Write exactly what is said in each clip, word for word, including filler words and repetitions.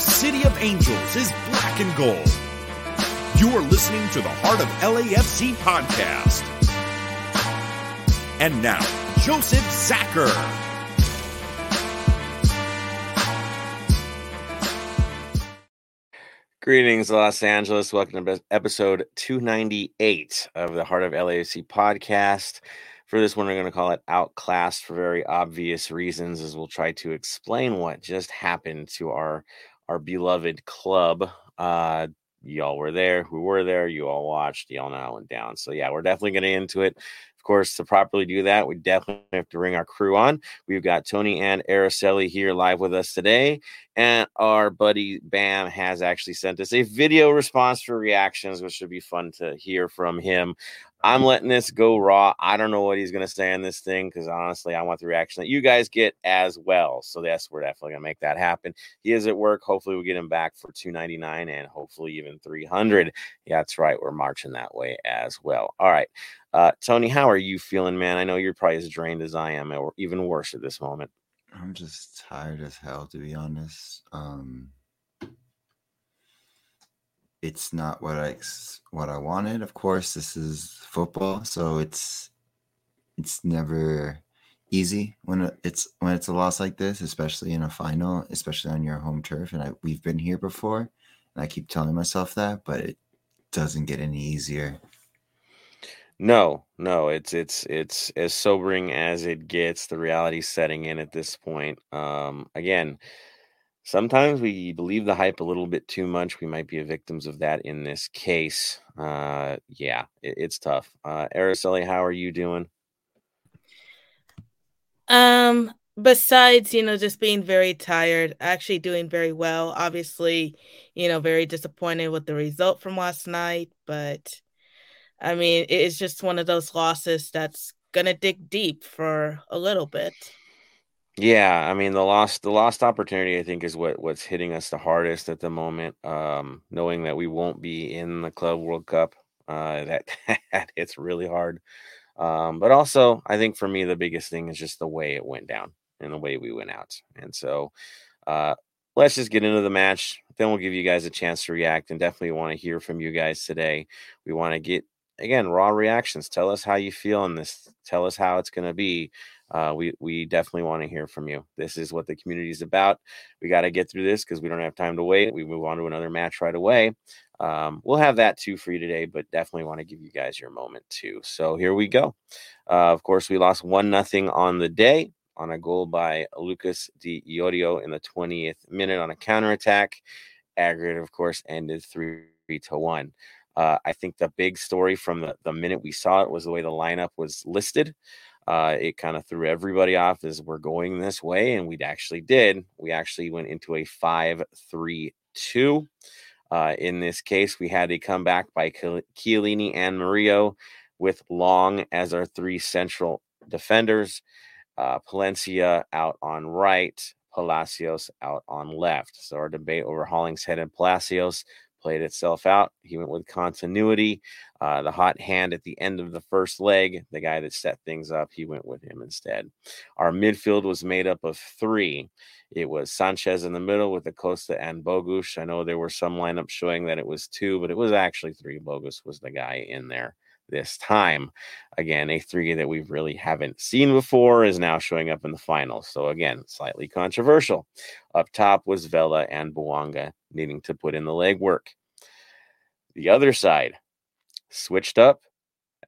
city of angels is black and gold. You are listening to the Heart of L A F C podcast. And now, Joseph Zacher. Greetings, Los Angeles. Welcome to episode two ninety-eight of the Heart of L A F C podcast. For this one, we're going to call it Outclassed for very obvious reasons, as we'll try to explain what just happened to our, our beloved club. Uh, y'all were there. We were there. You all watched. Y'all know how it went down. So, yeah, we're definitely going to get into it. Of course, to properly do that, we definitely have to bring our crew on. We've got Tony and Araceli here live with us today. And our buddy Bam has actually sent us a video response for reactions, which should be fun to hear from him. I'm letting this go raw. I don't know what he's going to say on this thing because, honestly, I want the reaction that you guys get as well. So, yes, we're definitely going to make that happen. He is at work. Hopefully, we get him back for two ninety-nine and hopefully even three hundred. Yeah, that's right. We're marching that way as well. All right. Uh, Tony, how are you feeling, man? I know you're probably as drained as I am, or even worse at this moment. I'm just tired as hell, to be honest. Um, it's not what I what I wanted. Of course, this is football, so it's it's never easy when it's when it's a loss like this, especially in a final, especially on your home turf. And I, we've been here before, and I keep telling myself that, but it doesn't get any easier. No, no, it's it's it's as sobering as it gets. The reality setting in at this point. Um, again, sometimes we believe the hype a little bit too much. We might be victims of that in this case. Uh, yeah, it, it's tough. Uh, Araceli, how are you doing? Um, besides, you know, just being very tired, actually doing very well. Obviously, you know, very disappointed with the result from last night, but. I mean, it's just one of those losses that's going to dig deep for a little bit. Yeah, I mean, the lost the lost opportunity, I think, is what, what's hitting us the hardest at the moment, um, knowing that we won't be in the Club World Cup. Uh, that, that it's really hard. Um, but also, I think for me, the biggest thing is just the way it went down and the way we went out. And so uh, let's just get into the match. Then we'll give you guys a chance to react, and definitely want to hear from you guys today. We want to get Again, raw reactions. Tell us how you feel in this. Tell us how it's going to be. Uh, we we definitely want to hear from you. This is what the community is about. We got to get through this because we don't have time to wait. We move on to another match right away. Um, we'll have that too for you today, but definitely want to give you guys your moment too. So here we go. Uh, of course, we lost one nothing on the day on a goal by Lucas Di Yorio in the twentieth minute on a counterattack. Aggregate, of course, ended three to one. Uh, I think the big story from the, the minute we saw it was the way the lineup was listed. Uh, it kind of threw everybody off as we're going this way, and we actually did. We actually went into a five three two. Uh, in this case, we had a comeback by Chiellini and Murillo with Long as our three central defenders. Uh, Palencia out on right, Palacios out on left. So our debate over Hollingshead and Palacios played itself out. He went with continuity. Uh, the hot hand at the end of the first leg, the guy that set things up, he went with him instead. Our midfield was made up of three. It was Sanchez in the middle with Acosta and Bogusz. I know there were some lineups showing that it was two, but it was actually three. Bogusz was the guy in there this time. Again, a three that we really haven't seen before is now showing up in the finals. So again, slightly controversial. Up top was Vela and Bouanga needing to put in the legwork. The other side switched up,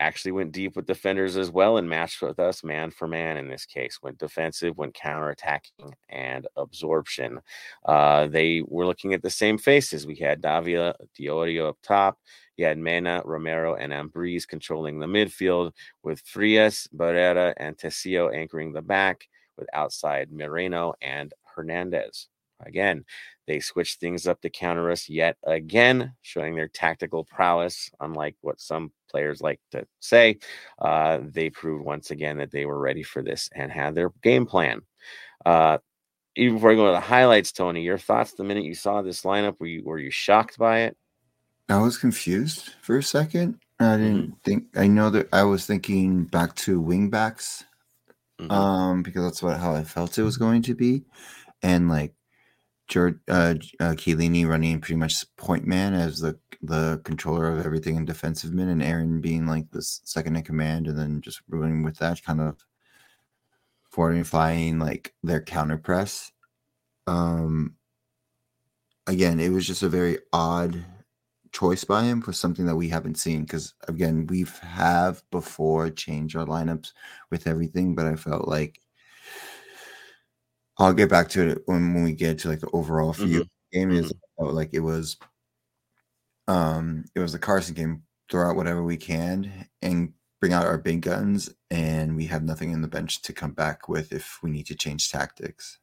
actually went deep with defenders as well and matched with us man for man in this case. Went defensive, went counterattacking and absorption. Uh, they were looking at the same faces. We had Davila, Di Yorio up top. You had Mena, Romero, and Ambriz controlling the midfield with Frias, Barrera, and Tessio anchoring the back with outside Moreno and Hernandez. Again, they switched things up to counter us yet again, showing their tactical prowess. Unlike what some players like to say, uh, they proved once again that they were ready for this and had their game plan. Uh, even before I go to the highlights, Tony, your thoughts the minute you saw this lineup? Were you, were you shocked by it? I was confused for a second. I didn't mm-hmm. think I know that I was thinking back to wing backs mm-hmm. um, because that's what how I felt it was going to be. And like George, uh, uh, Chiellini running pretty much point man as the the controller of everything in defensive mid, and Aaron being like the second in command, and then just running with that kind of fortifying like their counter press. Um, again, it was just a very odd choice by him for something that we haven't seen, because again, we've have before changed our lineups with everything, but I felt like I'll get back to it when, when we get to like the overall view mm-hmm. game is mm-hmm. like it was um it was the Carson game, throw out whatever we can and bring out our big guns, and we have nothing in the bench to come back with if we need to change tactics.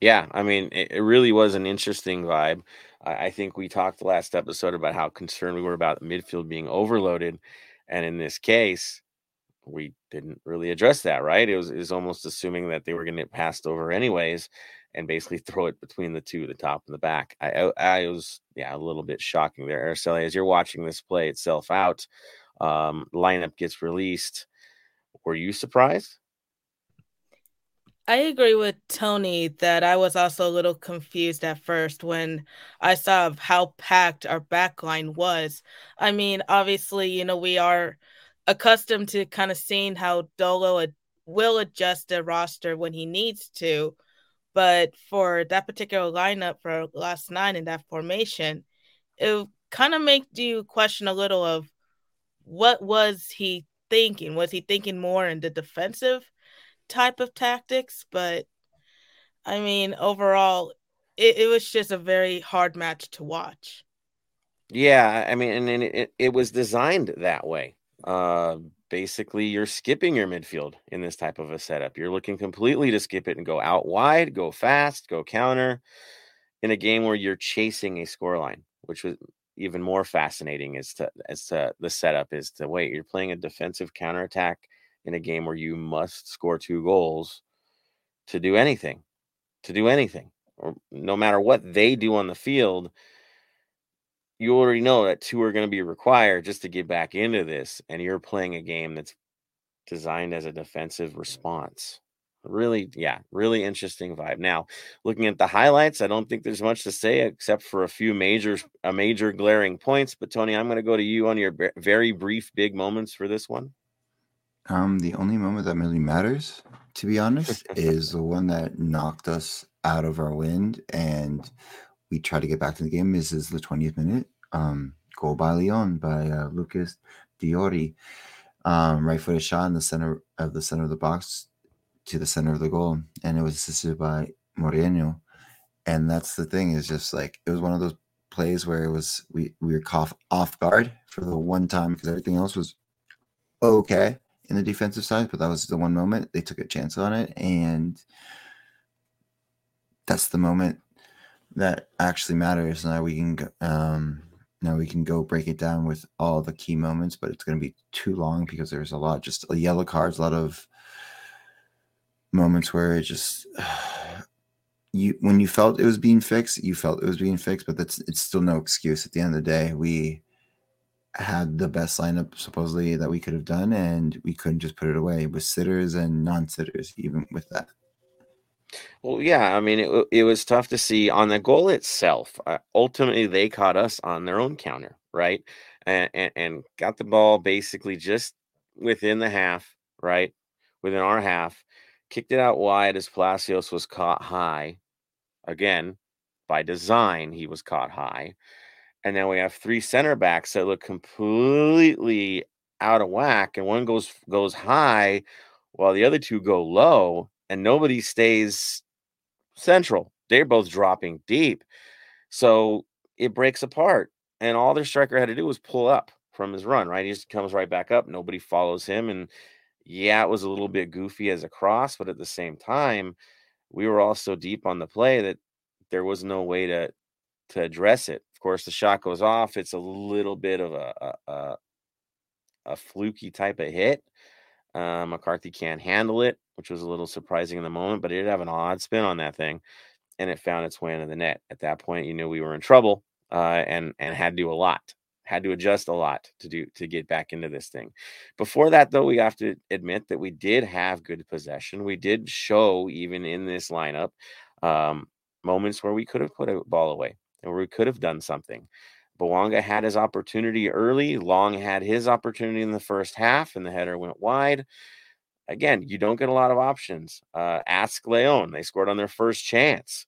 Yeah, I mean, it, it really was an interesting vibe. I, I think we talked last episode about how concerned we were about the midfield being overloaded, and in this case, we didn't really address that, right? It was, it was almost assuming that they were going to get passed over anyways and basically throw it between the two, the top and the back. I, I, I was, yeah, a little bit shocking there. Araceli, as you're watching this play itself out, um, lineup gets released. Were you surprised? I agree with Tony that I was also a little confused at first when I saw how packed our back line was. I mean, obviously, you know, we are accustomed to kind of seeing how Dolo ad- will adjust the roster when he needs to. But for that particular lineup for last night in that formation, it kind of makes you question a little of what was he thinking? Was he thinking more in the defensive type of tactics? But I mean, overall, it, it was just a very hard match to watch. Yeah, I mean, and, and it, it was designed that way. Uh, basically, you're skipping your midfield in this type of a setup. You're looking completely to skip it and go out wide, go fast, go counter in a game where you're chasing a scoreline, which was even more fascinating as to, as to the setup is to wait. You're playing a defensive counterattack in a game where you must score two goals to do anything, to do anything, or no matter what they do on the field. You already know that two are going to be required just to get back into this, and you're playing a game that's designed as a defensive response. Really, yeah, really interesting vibe. Now, looking at the highlights, I don't think there's much to say except for a few major, a major glaring points. But Tony, I'm going to go to you on your very brief big moments for this one. Um, the only moment that really matters, to be honest, is the one that knocked us out of our wind and we try to get back to the game. This is the twentieth minute um, goal by Leon by uh, Lucas Di Yorio. Um, right footed shot in the center of the center of the box to the center of the goal, and it was assisted by Murillo. And that's the thing, is just like it was one of those plays where it was we we were caught off guard for the one time, because everything else was okay in the defensive side, but that was the one moment they took a chance on it, and that's the moment that actually matters. Now we can um, now we can go break it down with all the key moments, but it's going to be too long because there's a lot, just yellow cards, a lot of moments where it just you when you felt it was being fixed, you felt it was being fixed, but that's it's still no excuse. At the end of the day, we had the best lineup supposedly that we could have done, and we couldn't just put it away with sitters and non-sitters, even with that. Well, yeah, I mean, it, it was tough to see on the goal itself. Uh, ultimately, they caught us on their own counter, right? And, and and got the ball basically just within the half, right? Within our half. Kicked it out wide as Palacios was caught high. Again, by design, he was caught high. And now we have three center backs that look completely out of whack. And one goes goes high while the other two go low. And nobody stays central. They're both dropping deep. So it breaks apart. And all their striker had to do was pull up from his run, right? He just comes right back up. Nobody follows him. And yeah, it was a little bit goofy as a cross. But at the same time, we were all so deep on the play that there was no way to, to address it. Of course, the shot goes off. It's a little bit of a, a, a fluky type of hit. Uh, McCarthy can't handle it, which was a little surprising in the moment, but it did have an odd spin on that thing, and it found its way into the net. At that point, you knew we were in trouble, uh, and and had to do a lot, had to adjust a lot to do to get back into this thing. Before that, though, we have to admit that we did have good possession. We did show, even in this lineup, um, moments where we could have put a ball away and where we could have done something. Bouanga had his opportunity early. Long had his opportunity in the first half, and the header went wide. Again, you don't get a lot of options. Uh, ask Leon. They scored on their first chance.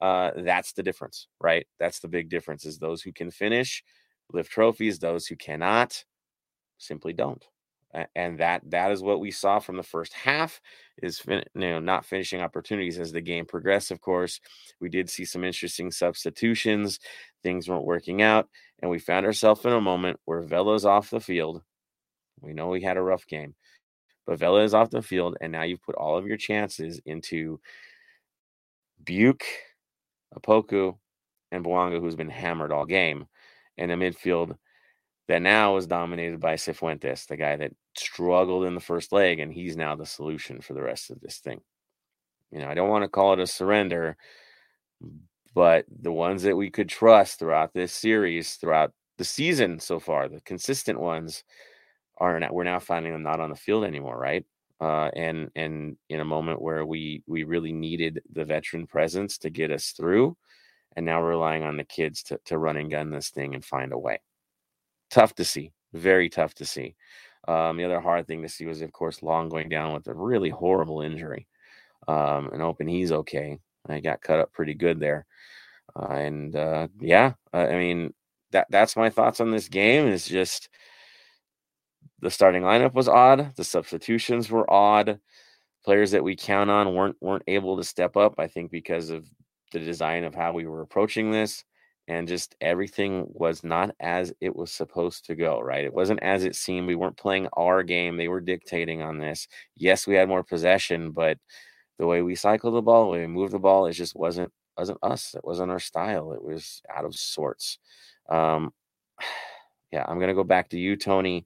Uh, that's the difference, right? That's the big difference, is those who can finish lift trophies. Those who cannot simply don't. And that that is what we saw from the first half, is fin- you know, not finishing opportunities as the game progressed. Of course, we did see some interesting substitutions. Things weren't working out, and we found ourselves in a moment where Vela's off the field. We know he had a rough game, but Vela is off the field, and now you've put all of your chances into Buke, Opoku, and Bouanga, who's been hammered all game, and a midfield that now is dominated by Cifuentes, the guy that struggled in the first leg, and he's now the solution for the rest of this thing. You know, I don't want to call it a surrender, but the ones that we could trust throughout this series, throughout the season so far, the consistent ones, are not, we're now finding them not on the field anymore, right? Uh, and and in a moment where we we really needed the veteran presence to get us through, and now we're relying on the kids to to run and gun this thing and find a way. Tough to see, very tough to see. Um, the other hard thing to see was, of course, Long going down with a really horrible injury. Um, and hoping he's okay. I got cut up pretty good there. Uh, and uh, yeah, I mean, that that's my thoughts on this game. Is just the starting lineup was odd. The substitutions were odd. Players that we count on weren't weren't able to step up, I think, because of the design of how we were approaching this. And just everything was not as it was supposed to go, right? It wasn't as it seemed. We weren't playing our game. They were dictating on this. Yes, we had more possession, but the way we cycled the ball, the way we moved the ball, it just wasn't wasn't us. It wasn't our style. It was out of sorts. Um, yeah, I'm going to go back to you, Tony,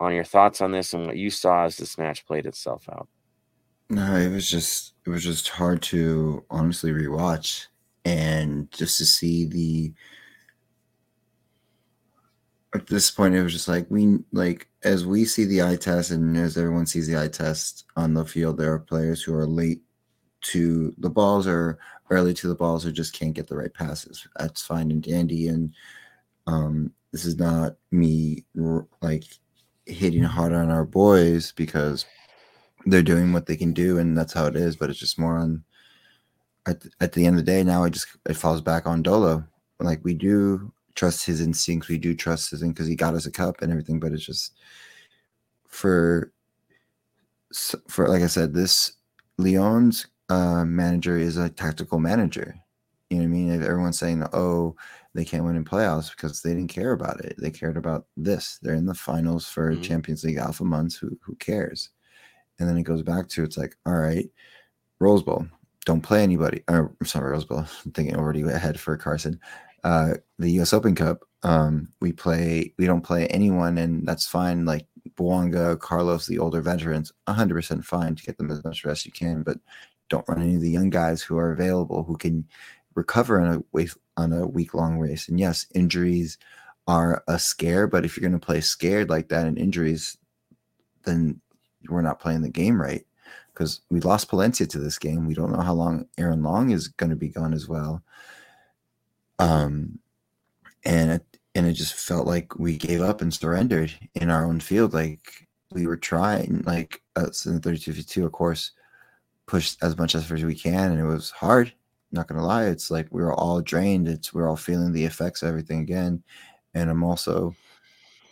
on your thoughts on this and what you saw as this match played itself out. No, it was just it was just hard to honestly rewatch. And just to see the, at this point, it was just like, we, like, as we see the eye test and as everyone sees the eye test on the field, there are players who are late to the balls or early to the balls or just can't get the right passes. That's fine and dandy. And um, this is not me, like, hitting hard on our boys because they're doing what they can do and that's how it is. But it's just more on, At, at the end of the day, now it just it falls back on Dolo. Like, we do trust his instincts, we do trust his thing because he got us a cup and everything. But it's just for for like I said, this Leon's uh, manager is a tactical manager. You know what I mean? Everyone's saying, oh, they can't win in playoffs because they didn't care about it. They cared about this. They're in the finals for mm-hmm. Champions League Alpha months. Who who cares? And then it goes back to it's like, all right, Rose Bowl. Don't play anybody. Or, I'm sorry, Rose Bowl. I'm thinking already ahead for Carson. Uh, the U S Open Cup. Um, we play. We don't play anyone, and that's fine. Like Bouanga, Carlos, the older veterans, one hundred percent fine to get them as much rest as you can. But don't run any of the young guys who are available who can recover on a on a week long race. And yes, injuries are a scare. But if you're going to play scared like that and injuries, then we're not playing the game right. Because we lost Palencia to this game. We don't know how long Aaron Long is going to be gone as well. Um, and it, and it just felt like we gave up and surrendered in our own field. Like, we were trying, like, us in the thirty-two fifty-two, of course, pushed as much effort as we can. And it was hard. Not going to lie. It's like we were all drained. It's we're all feeling the effects of everything again. And I'm also,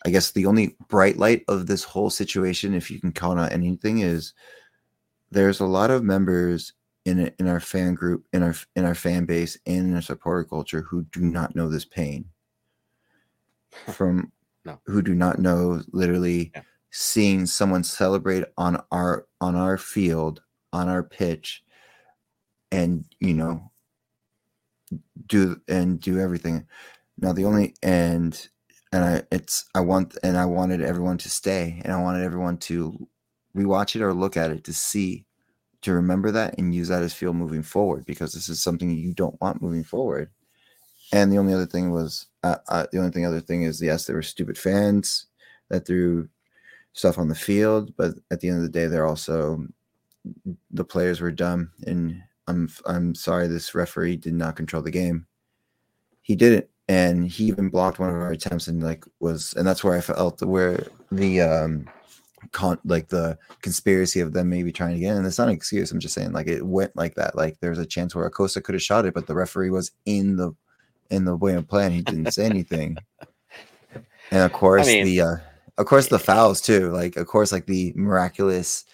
I guess, the only bright light of this whole situation, if you can count on anything, is there's a lot of members in in our fan group, in our in our fan base, and in our supporter culture who do not know this pain. From no. Who do not know literally yeah. seeing someone celebrate on our on our field, on our pitch, and you know do and do everything. Now the only and and I it's I want and I wanted everyone to stay, and I wanted everyone to rewatch it or look at it to see, to remember that and use that as fuel moving forward, because this is something you don't want moving forward. And the only other thing was, uh, uh, the only thing other thing is, yes, there were stupid fans that threw stuff on the field, but at the end of the day, they're also, the players were dumb and I'm I'm sorry, this referee did not control the game. He didn't, and he even blocked one of our attempts, and like was, and that's where I felt where the um, con like the conspiracy of them maybe trying to get in. And it's not an excuse. I'm just saying, like it went like that. Like there's a chance where Acosta could have shot it, but the referee was in the in the way of play, and he didn't say anything. And of course, I mean, the uh, of course the fouls too. Like of course, like the miraculous.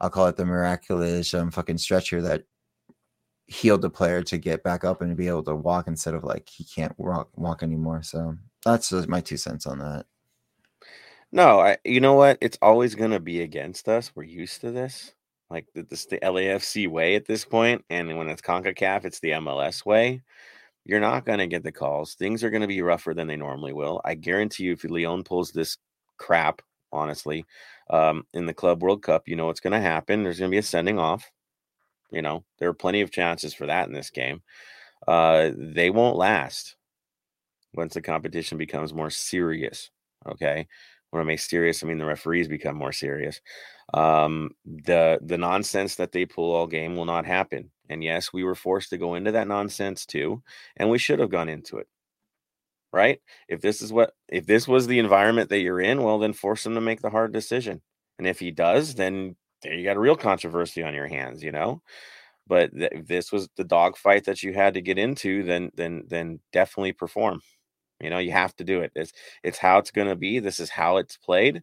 I'll call it the miraculous um, fucking stretcher that healed the player to get back up and be able to walk instead of like he can't walk, walk anymore. So that's just my two cents on that. No, I, you know what? It's always going to be against us. We're used to this. Like this, the L A F C way at this point. And when it's CONCACAF, it's the M L S way. You're not going to get the calls. Things are going to be rougher than they normally will. I guarantee you if Leon pulls this crap, honestly, um, in the Club World Cup, you know what's going to happen. There's going to be a sending off. You know, there are plenty of chances for that in this game. Uh, they won't last once the competition becomes more serious. Okay. When I make serious, I mean the referees become more serious. Um, the the nonsense that they pull all game will not happen. And yes, we were forced to go into that nonsense too, and we should have gone into it. Right? If this is what, if this was the environment that you're in, well, then force him to make the hard decision. And if he does, then there you got a real controversy on your hands, you know. But th- if this was the dogfight that you had to get into, then then then definitely perform. You know, you have to do it. It's it's how it's going to be. This is how it's played.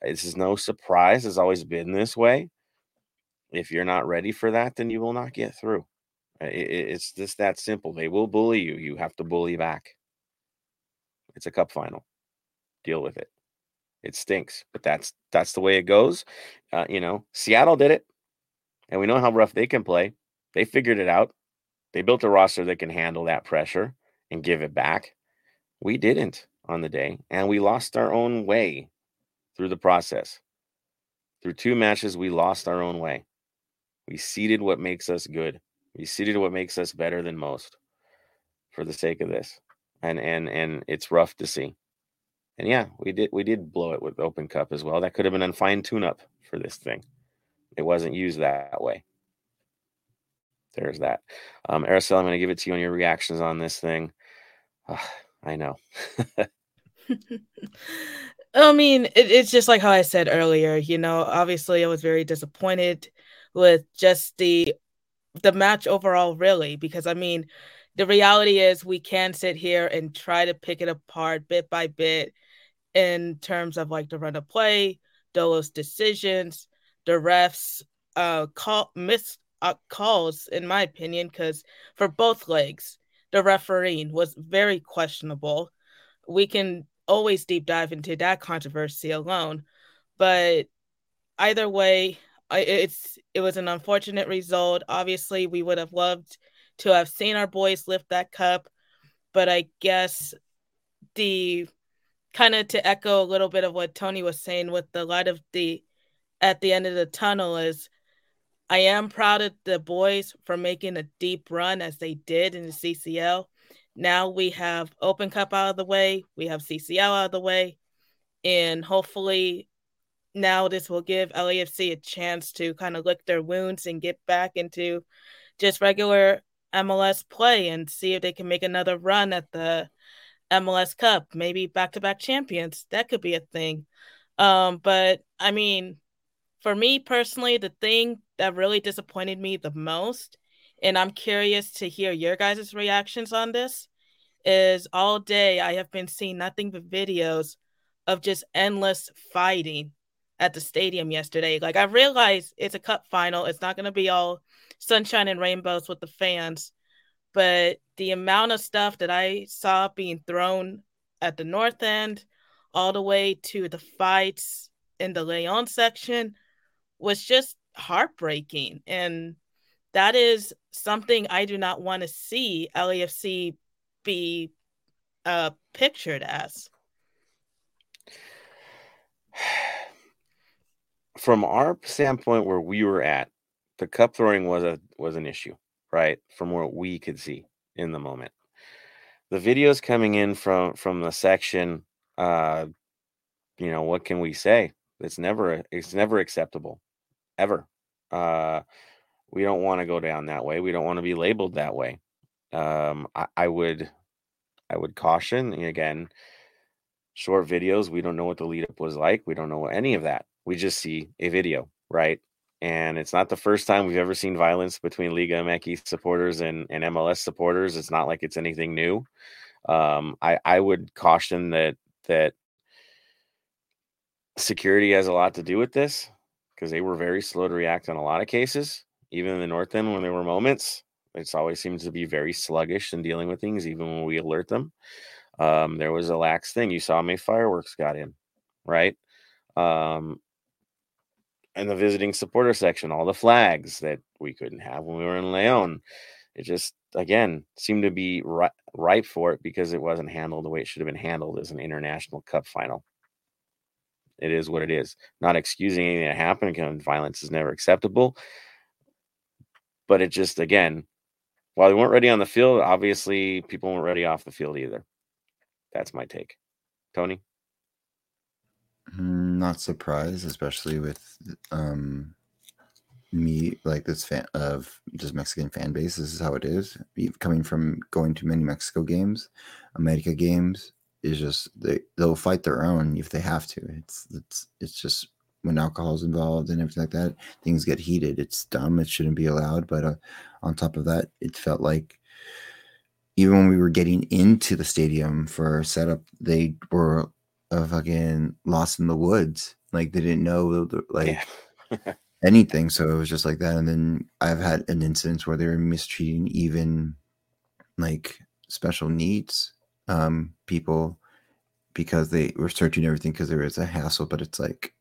This is no surprise. It's always been this way. If you're not ready for that, then you will not get through. It, it's just that simple. They will bully you. You have to bully back. It's a cup final. Deal with it. It stinks, but that's that's the way it goes. Uh, you know, Seattle did it, and we know how rough they can play. They figured it out. They built a roster that can handle that pressure and give it back. We didn't on the day, and we lost our own way through the process. Through two matches, we lost our own way. We ceded what makes us good. We ceded what makes us better than most for the sake of this. And and and it's rough to see. And yeah, we did we did blow it with Open Cup as well. That could have been a fine tune-up for this thing. It wasn't used that way. There's that. Um, Araceli, I'm going to give it to you on your reactions on this thing. Oh, I know. I mean, it, it's just like how I said earlier. You know, obviously, I was very disappointed with just the the match overall, really, because I mean. The reality is we can sit here and try to pick it apart bit by bit in terms of like the run of play, Dolo's decisions, the refs uh, call miss uh, calls, in my opinion, because for both legs, the refereeing was very questionable. We can always deep dive into that controversy alone. But either way, it's it was an unfortunate result. Obviously, we would have loved to have seen our boys lift that cup. But I guess the kind of to echo a little bit of what Tony was saying with the light of the at the end of the tunnel is I am proud of the boys for making a deep run as they did in the C C L. Now we have Open Cup out of the way. We have C C L out of the way. And hopefully now this will give L A F C a chance to kind of lick their wounds and get back into just regular M L S play and see if they can make another run at the M L S Cup, maybe back-to-back champions. That could be a thing. Um, but, I mean, for me personally, the thing that really disappointed me the most, and I'm curious to hear your guys' reactions on this, is all day I have been seeing nothing but videos of just endless fighting at the stadium yesterday. Like, I realize it's a cup final. It's not going to be all sunshine and rainbows with the fans, but the amount of stuff that I saw being thrown at the north end all the way to the fights in the Leon section was just heartbreaking. And that is something I do not want to see L A F C be uh, pictured as. From our standpoint where we were at, the cup throwing was a was an issue, right? From what we could see in the moment, the videos coming in from from the section, uh, you know, what can we say? It's never it's never acceptable, ever. Uh, we don't want to go down that way. We don't want to be labeled that way. Um, I, I would, I would caution, and again, short videos. We don't know what the lead up was like. We don't know any of that. We just see a video, right? And it's not the first time we've ever seen violence between Liga M X supporters and, and M L S supporters. It's not like it's anything new. Um, I, I would caution that that security has a lot to do with this, because they were very slow to react in a lot of cases. Even in the North End, when there were moments, it's always seemed to be very sluggish in dealing with things, even when we alert them. Um, there was a lax thing. You saw how many fireworks got in, right? Um, and the visiting supporter section, all the flags that we couldn't have when we were in Leon. It just, again, seemed to be ri- ripe for it because it wasn't handled the way it should have been handled as an international cup final. It is what it is. Not excusing anything that happened, because violence is never acceptable. But it just, again, while they weren't ready on the field, obviously people weren't ready off the field either. That's my take. Tony? Not surprised, especially with um, me, like this fan of just Mexican fan base. This is how it is. Coming from going to many Mexico games, America games, is just they, they'll fight their own if they have to. It's it's it's just when alcohol's involved and everything like that, things get heated. It's dumb. It shouldn't be allowed. But uh, on top of that, it felt like even when we were getting into the stadium for setup, they were uh, fucking lost in the woods. Like they didn't know like yeah. anything. So it was just like that. And then I've had an instance where they were mistreating even like special needs um, people because they were searching everything because there was a hassle. But it's like,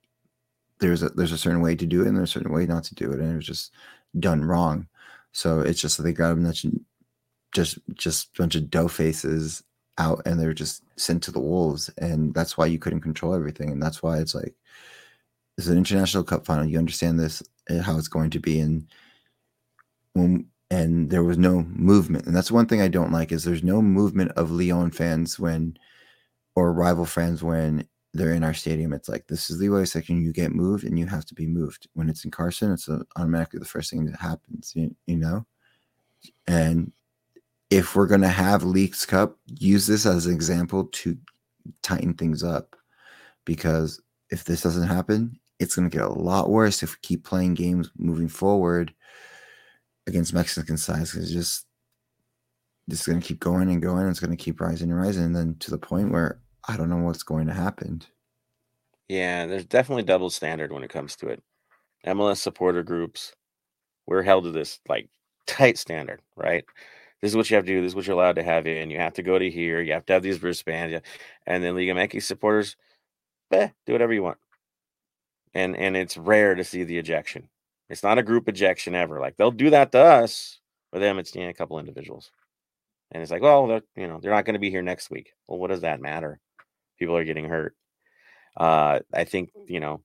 There's a there's a certain way to do it and there's a certain way not to do it, and it was just done wrong. So it's just that they got them just just a bunch of dough faces out, and they were just sent to the wolves, and that's why you couldn't control everything, and that's why it's like it's an international cup final. You understand this how it's going to be, and when and there was no movement, and that's one thing I don't like is there's no movement of Leon fans when or rival fans when they're in our stadium. It's like, this is the away section. You get moved and you have to be moved. When it's in Carson, it's automatically the first thing that happens, you, you know? And if we're going to have Leagues Cup, use this as an example to tighten things up, because if this doesn't happen, it's going to get a lot worse if we keep playing games moving forward against Mexican sides. It's just, this is going to keep going and going. And it's going to keep rising and rising. And then to the point where I don't know what's going to happen. Yeah, there's definitely double standard when it comes to it. M L S supporter groups, we're held to this like tight standard, right? This is what you have to do. This is what you're allowed to have in. You have to go to here. You have to have these wristbands. And then Liga M X supporters, eh, do whatever you want. And and it's rare to see the ejection. It's not a group ejection ever. Like they'll do that to us. For them, it's you know, a couple individuals. And it's like, well, they're, you know, they're not going to be here next week. Well, what does that matter? People are getting hurt. Uh, I think, you know,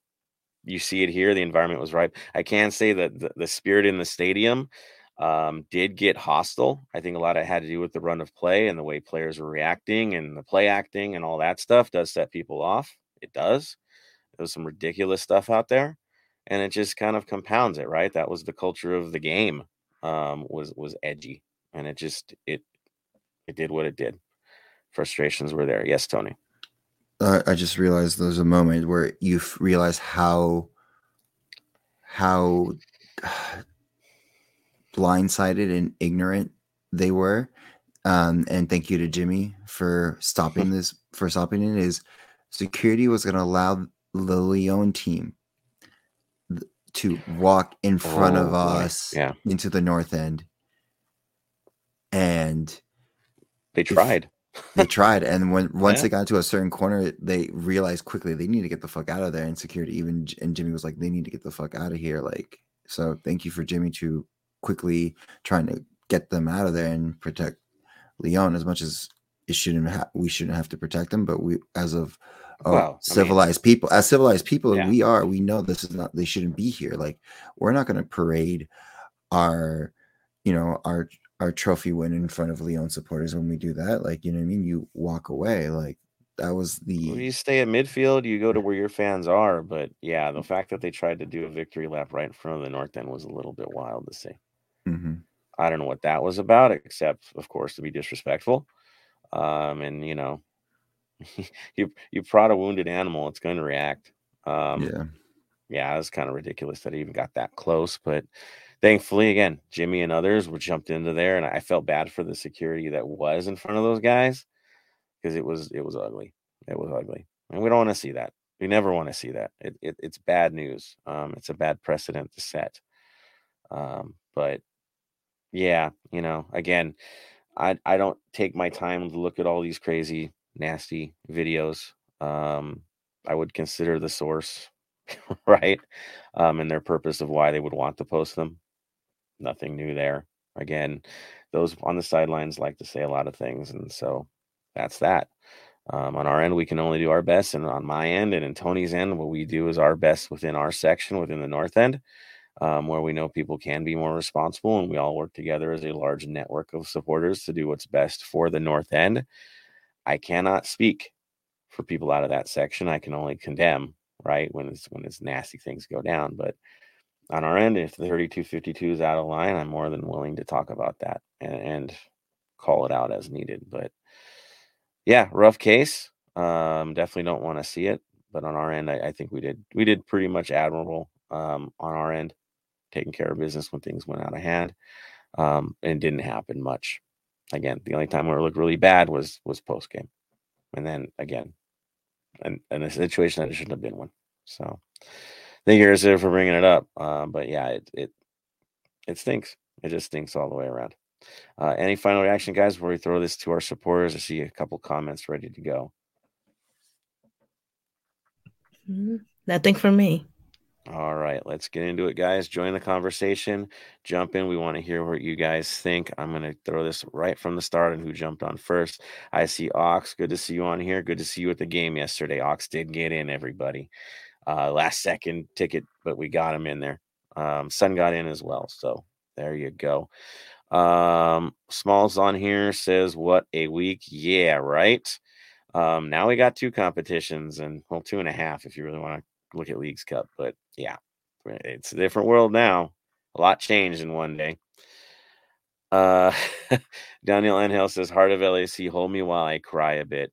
you see it here. The environment was ripe. I can say that the, the spirit in the stadium um, did get hostile. I think a lot of it had to do with the run of play and the way players were reacting, and the play acting and all that stuff does set people off. It does. There's some ridiculous stuff out there, and it just kind of compounds it, right? That was the culture of the game, um, was, was edgy, and it just, it, it did what it did. Frustrations were there. Yes, Tony. Uh, I just realized there's a moment where you realize how how uh, blindsided and ignorant they were. Um, and thank you to Jimmy for stopping this. For stopping it is security was going to allow the Leon team to walk in front oh, of us yeah. into the North End, and they tried. If, they tried, and when once yeah. they got to a certain corner, they realized quickly they need to get the fuck out of there. And security, even and Jimmy was like, "They need to get the fuck out of here." Like, so thank you for Jimmy to quickly trying to get them out of there and protect Leon as much as it shouldn't. Ha- we shouldn't have to protect them, but we, as of uh, well, civilized I mean, people, as civilized people, yeah. we are. We know this is not. They shouldn't be here. Like, we're not going to parade our, you know, our. our trophy win in front of Leon supporters when we do that. Like, you know what I mean? You walk away. Like, that was the. Well, you stay at midfield, you go to where your fans are. But yeah, the fact that they tried to do a victory lap right in front of the North End was a little bit wild to see. Mm-hmm. I don't know what that was about, except, of course, to be disrespectful. Um, and, you know, you you prod a wounded animal, it's going to react. Um, yeah. Yeah, it was kind of ridiculous that he even got that close. But thankfully, again, Jimmy and others were jumped into there, and I felt bad for the security that was in front of those guys because it was it was ugly. It was ugly, and we don't want to see that. We never want to see that. It, it it's bad news. Um, it's a bad precedent to set. Um, but yeah, you know, again, I I don't take my time to look at all these crazy, nasty videos. Um, I would consider the source. Right. Um, and their purpose of why they would want to post them. Nothing new there. Again, those on the sidelines like to say a lot of things. And so that's that. Um, on our end, we can only do our best. And on my end and in Tony's end, what we do is our best within our section, within the North End, um, where we know people can be more responsible. And we all work together as a large network of supporters to do what's best for the North End. I cannot speak for people out of that section. I can only condemn. Right when it's when it's nasty things go down, but on our end, if the thirty-two fifty-two is out of line, I'm more than willing to talk about that and, and call it out as needed. But yeah, rough case. Um, definitely don't want to see it. But on our end, I, I think we did we did pretty much admirable um, on our end, taking care of business when things went out of hand, um, and didn't happen much. Again, the only time where it looked really bad was was post game, and then again. And, and a situation that it shouldn't have been one. So thank you, Araceli, for bringing it up. Um, but yeah, it, it it stinks. It just stinks all the way around. Uh, any final reaction, guys, before we throw this to our supporters? I see a couple comments ready to go. Nothing from me. All right, let's get into it, guys. Join the conversation. Jump in. We want to hear what you guys think. I'm going to throw this right from the start and who jumped on first. I see Ox. Good to see you on here. Good to see you at the game yesterday. Ox did get in, everybody. Uh, last second ticket, but we got him in there. Um, Sun got in as well. So there you go. Um, Smalls on here says, what a week. Yeah, right. Um, now we got two competitions and, well, two and a half if you really want to look at Leagues Cup, but yeah, it's a different world now. A lot changed in one day. Uh, Daniel Angel says, heart of L A C, hold me while I cry a bit.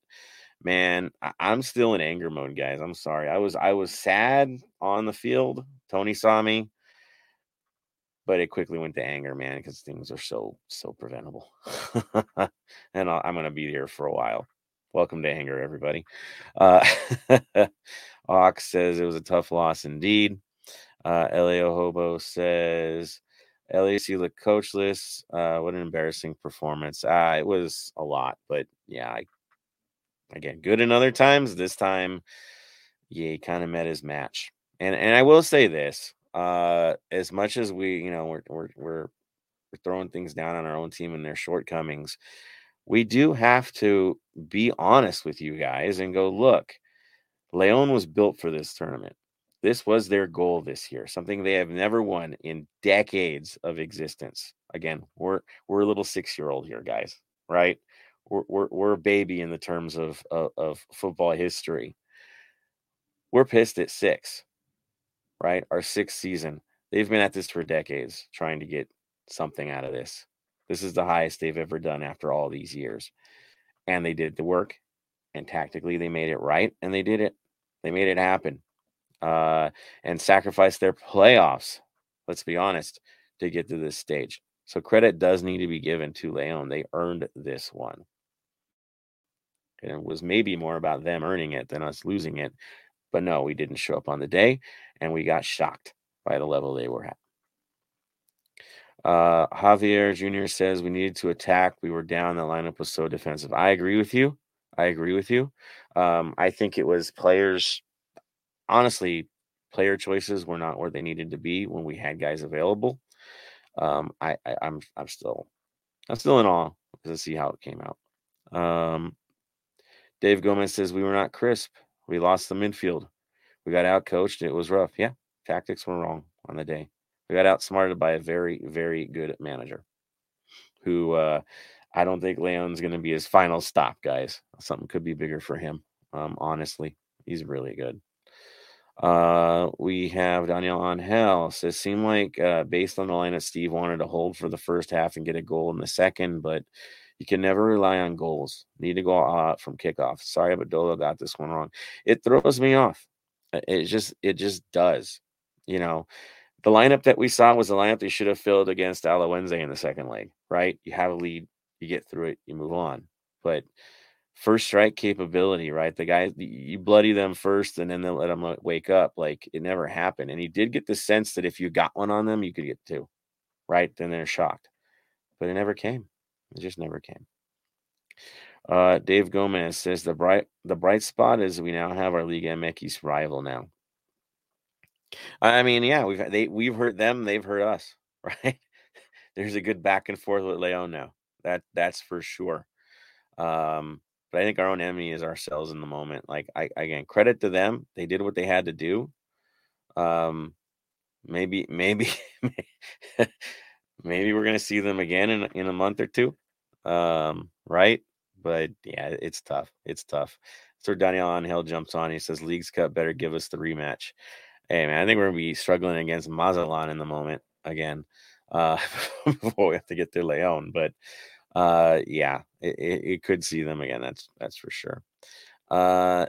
Man, I- I'm still in anger mode, guys. I'm sorry. I was I was sad on the field. Tony saw me, but it quickly went to anger, man, because things are so, so preventable. And I'll, I'm going to be here for a while. Welcome to anger, everybody. Uh, Ox says it was a tough loss indeed. Uh, L A O Hobo says L A C looked coachless. Uh, what an embarrassing performance. Uh, it was a lot, but yeah, I, again, good in other times. This time, yeah, he kind of met his match. And and I will say this: uh, as much as we, you know, we're we're we're throwing things down on our own team and their shortcomings, we do have to be honest with you guys and go look. Leon was built for this tournament. This was their goal this year, something they have never won in decades of existence. Again, we're we're a little six-year-old here, guys, right? We're we're, we're a baby in the terms of, of, of football history. We're pissed at six, right? Our sixth season. They've been at this for decades trying to get something out of this. This is the highest they've ever done after all these years. And they did the work, and tactically they made it right, and they did it. They made it happen uh, and sacrificed their playoffs, let's be honest, to get to this stage. So credit does need to be given to Leon. They earned this one. And it was maybe more about them earning it than us losing it. But no, we didn't show up on the day, and we got shocked by the level they were at. Uh, Javier Junior says we needed to attack. We were down. The lineup was so defensive. I agree with you. I agree with you. Um, I think it was players. Honestly, player choices were not where they needed to be when we had guys available. Um, I, I, I'm, I'm still, I'm still in awe to see how it came out. Um, Dave Gomez says we were not crisp. We lost the midfield. We got out coached. It was rough. Yeah, tactics were wrong on the day. We got outsmarted by a very, very good manager who uh, I don't think Leon's going to be his final stop, guys. Something could be bigger for him Um, honestly, he's really good. Uh, we have Daniel Angel says, seemed like uh, based on the lineup, Steve wanted to hold for the first half and get a goal in the second, but you can never rely on goals. Need to go out from kickoff. Sorry, but Dolo got this one wrong. It throws me off. It just, it just does. You know, the lineup that we saw was the lineup they should have filled against Alajuelense in the second leg, right? You have a lead, you get through it, you move on. But first strike capability, right? The guy, you bloody them first and then they let them wake up. Like, it never happened. And he did get the sense that if you got one on them, you could get two, right? Then they're shocked. But it never came. It just never came. Uh, Dave Gomez says the bright the bright spot is we now have our Liga M X rival now. I mean, yeah, we've they we've hurt them, they've hurt us, right? There's a good back and forth with Leon now. That that's for sure. Um, but I think our own enemy is ourselves in the moment. Like I again, credit to them, they did what they had to do. Um, maybe maybe maybe we're gonna see them again in in a month or two, um, right? But yeah, it's tough. It's tough. That's where Daniel Angel jumps on. He says, "Leagues Cup better give us the rematch." Hey man, I think we're gonna be struggling against Mazatlan in the moment again. Uh, before we have to get to Leon, but uh, yeah, it, it, it could see them again. That's that's for sure. Uh,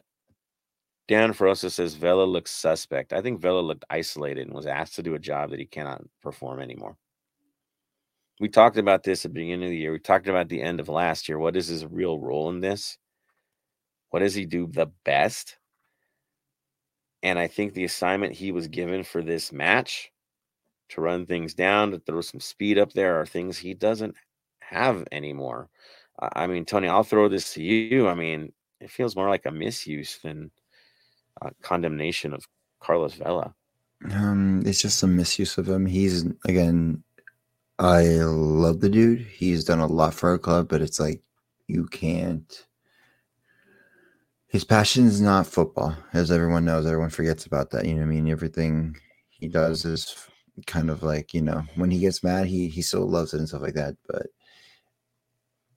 Dan Frosa says Vela looks suspect. I think Vela looked isolated and was asked to do a job that he cannot perform anymore. We talked about this at the beginning of the year. We talked about the end of last year. What is his real role in this? What does he do the best? And I think the assignment he was given for this match to run things down, to throw some speed up there are things he doesn't have anymore. I mean, Tony, I'll throw this to you. I mean, it feels more like a misuse than a condemnation of Carlos Vela. Um, it's just a misuse of him. He's, again... I love the dude. He's done a lot for our club, but it's like you can't. His passion is not football, as everyone knows. Everyone forgets about that. You know what I mean? Everything he does is kind of like, you know, when he gets mad, he he still loves it and stuff like that. But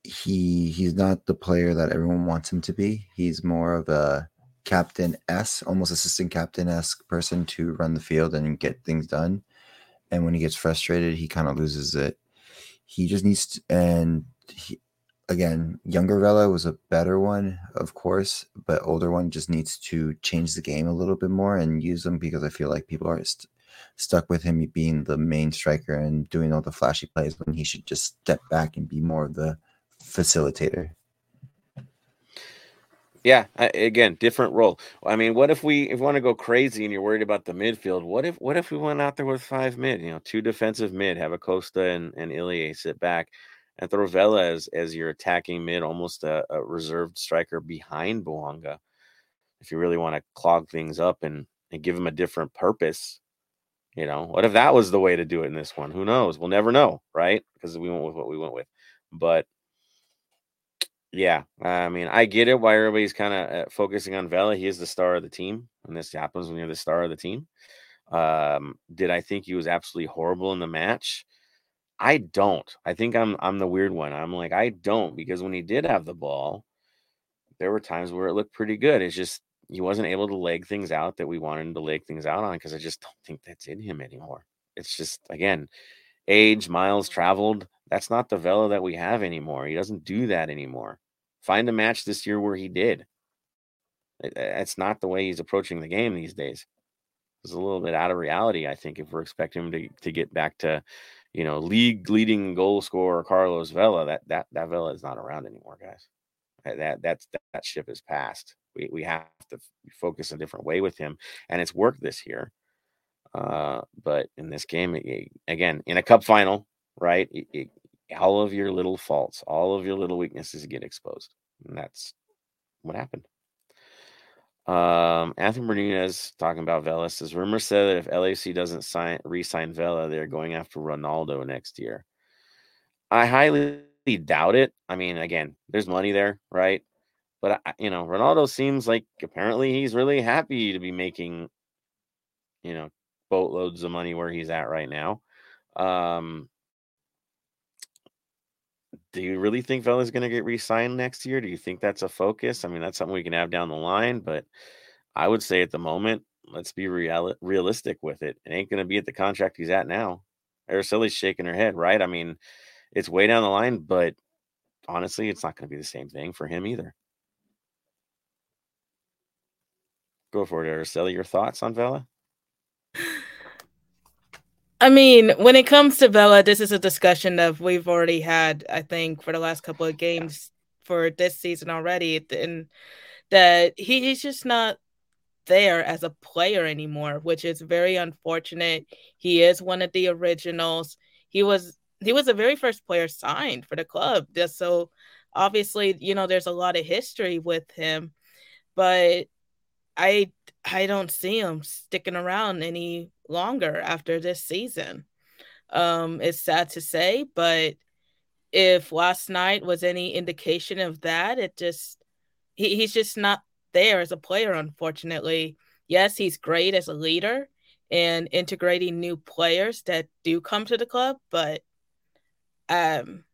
he he's not the player that everyone wants him to be. He's more of a captain-esque, almost assistant captain-esque person to run the field and get things done. And when he gets frustrated, he kind of loses it. He just needs to, and he, again, younger Vela was a better one, of course, but older one just needs to change the game a little bit more and use him because I feel like people are st- stuck with him being the main striker and doing all the flashy plays when he should just step back and be more of the facilitator. Yeah, again, different role. I mean, what if we if we want to go crazy and you're worried about the midfield? What if what if we went out there with five mid, you know, two defensive mid, have Acosta and, and Ilya sit back and throw Vela as, as your attacking mid, almost a, a reserved striker behind Bouanga. If you really want to clog things up and, and give him a different purpose, you know, what if that was the way to do it in this one? Who knows? We'll never know, right? Because we went with what we went with. But yeah, I mean, I get it why everybody's kind of focusing on Vela. He is the star of the team, and this happens when you're the star of the team. Um, did I think he was absolutely horrible in the match? I don't. I think I'm I'm the weird one. I'm like, I don't, because when he did have the ball, there were times where it looked pretty good. It's just he wasn't able to leg things out that we wanted him to leg things out on because I just don't think that's in him anymore. It's just, again, age, miles traveled. That's not the Vela that we have anymore. He doesn't do that anymore. Find a match this year where he did. That's not the way he's approaching the game these days. It's a little bit out of reality, I think, if we're expecting him to, to get back to, you know, league leading goal scorer Carlos Vela. That that that Vela is not around anymore, guys. That that's that ship is passed. We we have to focus a different way with him, and it's worked this year. Uh, but in this game, again, in a cup final, right? It, it, all of your little faults, all of your little weaknesses get exposed. And that's what happened. Um, Anthony Martinez talking about Vela says, rumor said that if L A F C doesn't sign, re-sign Vela, they're going after Ronaldo next year. I highly doubt it. I mean, again, there's money there, right? But, I, you know, Ronaldo seems like apparently he's really happy to be making, you know, boatloads of money where he's at right now. Um, do you really think Vela's going to get re-signed next year? Do you think that's a focus? I mean, that's something we can have down the line, but I would say at the moment, let's be real realistic with it. It ain't going to be at the contract he's at now. Araceli's shaking her head, right? I mean, it's way down the line, but honestly, it's not going to be the same thing for him either. Go for it, Araceli. Your thoughts on Vela? I mean, when it comes to Vela, this is a discussion that we've already had, I think, for the last couple of games for this season already, and that he, he's just not there as a player anymore, which is very unfortunate. He is one of the originals. He was he was the very first player signed for the club. So obviously, you know, there's a lot of history with him, but I I don't see him sticking around any longer after this season. Um, it's sad to say, but if last night was any indication of that, it just he, he's just not there as a player, unfortunately. Yes, he's great as a leader and integrating new players that do come to the club, but um,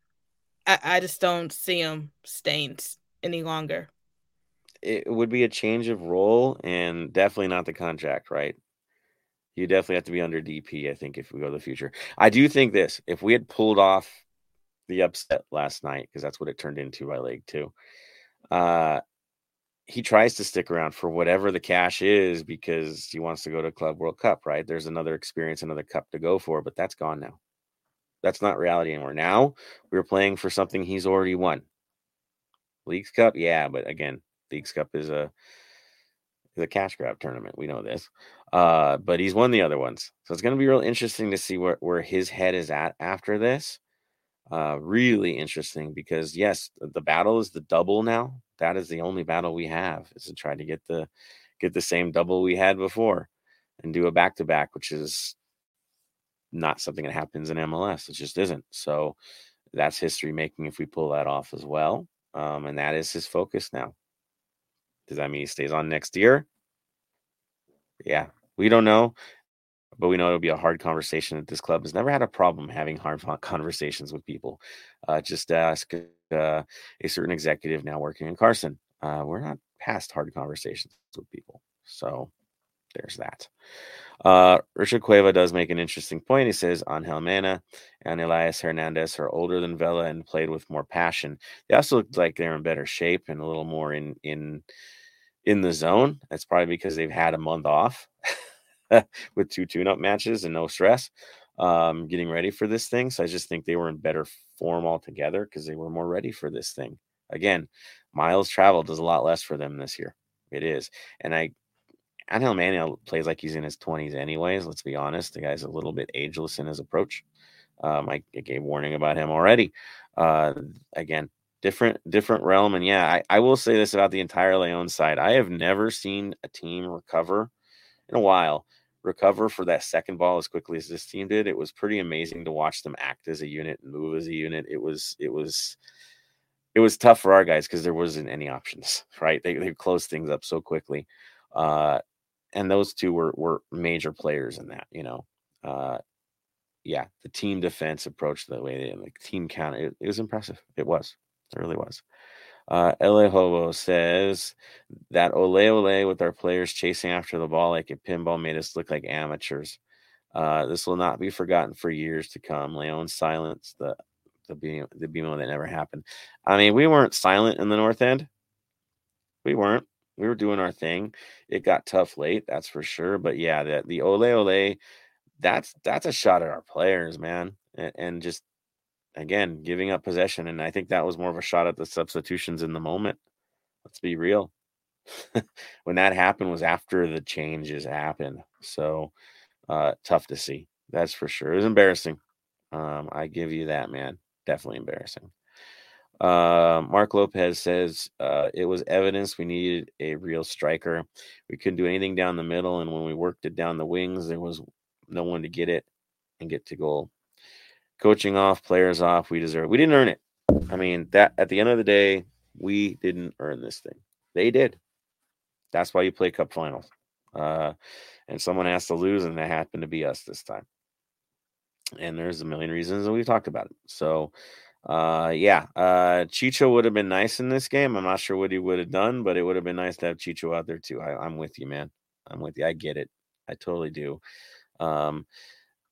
I, I just don't see him staying any longer. It would be a change of role and definitely not the contract, right? You definitely have to be under D P, I think, if we go to the future. I do think this, if we had pulled off the upset last night, because that's what it turned into by leg two, uh, he tries to stick around for whatever the cash is because he wants to go to Club World Cup, right? There's another experience, another cup to go for, but that's gone now. That's not reality anymore. Now we're playing for something he's already won. Leagues Cup, yeah, but again, Leagues Cup is a is a cash grab tournament. We know this. Uh, but he's won the other ones. So it's going to be real interesting to see where, where his head is at after this. Uh, really interesting because, yes, the battle is the double now. That is the only battle we have, is to try to get the get the same double we had before and do a back-to-back, which is not something that happens in M L S. It just isn't. So that's history-making if we pull that off as well. Um, and that is his focus now. Does that mean he stays on next year? Yeah, we don't know, but we know it'll be a hard conversation that this club has never had a problem having hard conversations with people. Uh, just ask uh, a certain executive now working in Carson. Uh, we're not past hard conversations with people. So there's that. Uh, Richard Cueva does make an interesting point. He says, Angel Mena and Elias Hernandez are older than Vela and played with more passion. They also looked like they're in better shape and a little more in in in the zone. That's probably because they've had a month off with two tune-up matches and no stress um, getting ready for this thing. So I just think they were in better form altogether because they were more ready for this thing. Again, miles traveled does a lot less for them this year. It is. And I Angel Mena plays like he's in his twenties anyways. Let's be honest. The guy's a little bit ageless in his approach. Um, I, I gave warning about him already. Uh, again, different different realm. And, yeah, I, I will say this about the entire Leon side. I have never seen a team recover in a while, recover for that second ball as quickly as this team did. It was pretty amazing to watch them act as a unit and move as a unit. It was it was – it was tough for our guys because there wasn't any options, right? They, they closed things up so quickly. Uh And those two were, were major players in that, you know. Uh, yeah, the team defense approach, the way they did, like team count, it, it was impressive. It was. It really was. Uh, Ele Hobo says that ole ole with our players chasing after the ball like a pinball made us look like amateurs. Uh, this will not be forgotten for years to come. Leon silenced the the B M O, the B M O that never happened. I mean, we weren't silent in the North End. We weren't. We were doing our thing. It got tough late, that's for sure. But yeah, that the ole ole, that's that's a shot at our players, man. And, and just again, giving up possession. And I think that was more of a shot at the substitutions in the moment. Let's be real. When that happened was after the changes happened. So uh, tough to see. That's for sure. It was embarrassing. Um, I give you that, man. Definitely embarrassing. Uh, Mark Lopez says uh, it was evidence we needed a real striker. We couldn't do anything down the middle, and when we worked it down the wings, there was no one to get it and get to goal. Coaching off, players off, we deserve it. We didn't earn it. I mean, that at the end of the day, we didn't earn this thing. They did. That's why you play cup finals. Uh, and someone has to lose, and that happened to be us this time. And there's a million reasons, and we've talked about it. So Uh, yeah, uh, Chicho would have been nice in this game. I'm not sure what he would have done, but it would have been nice to have Chicho out there too. I, I'm with you, man. I'm with you. I get it. I totally do. Um,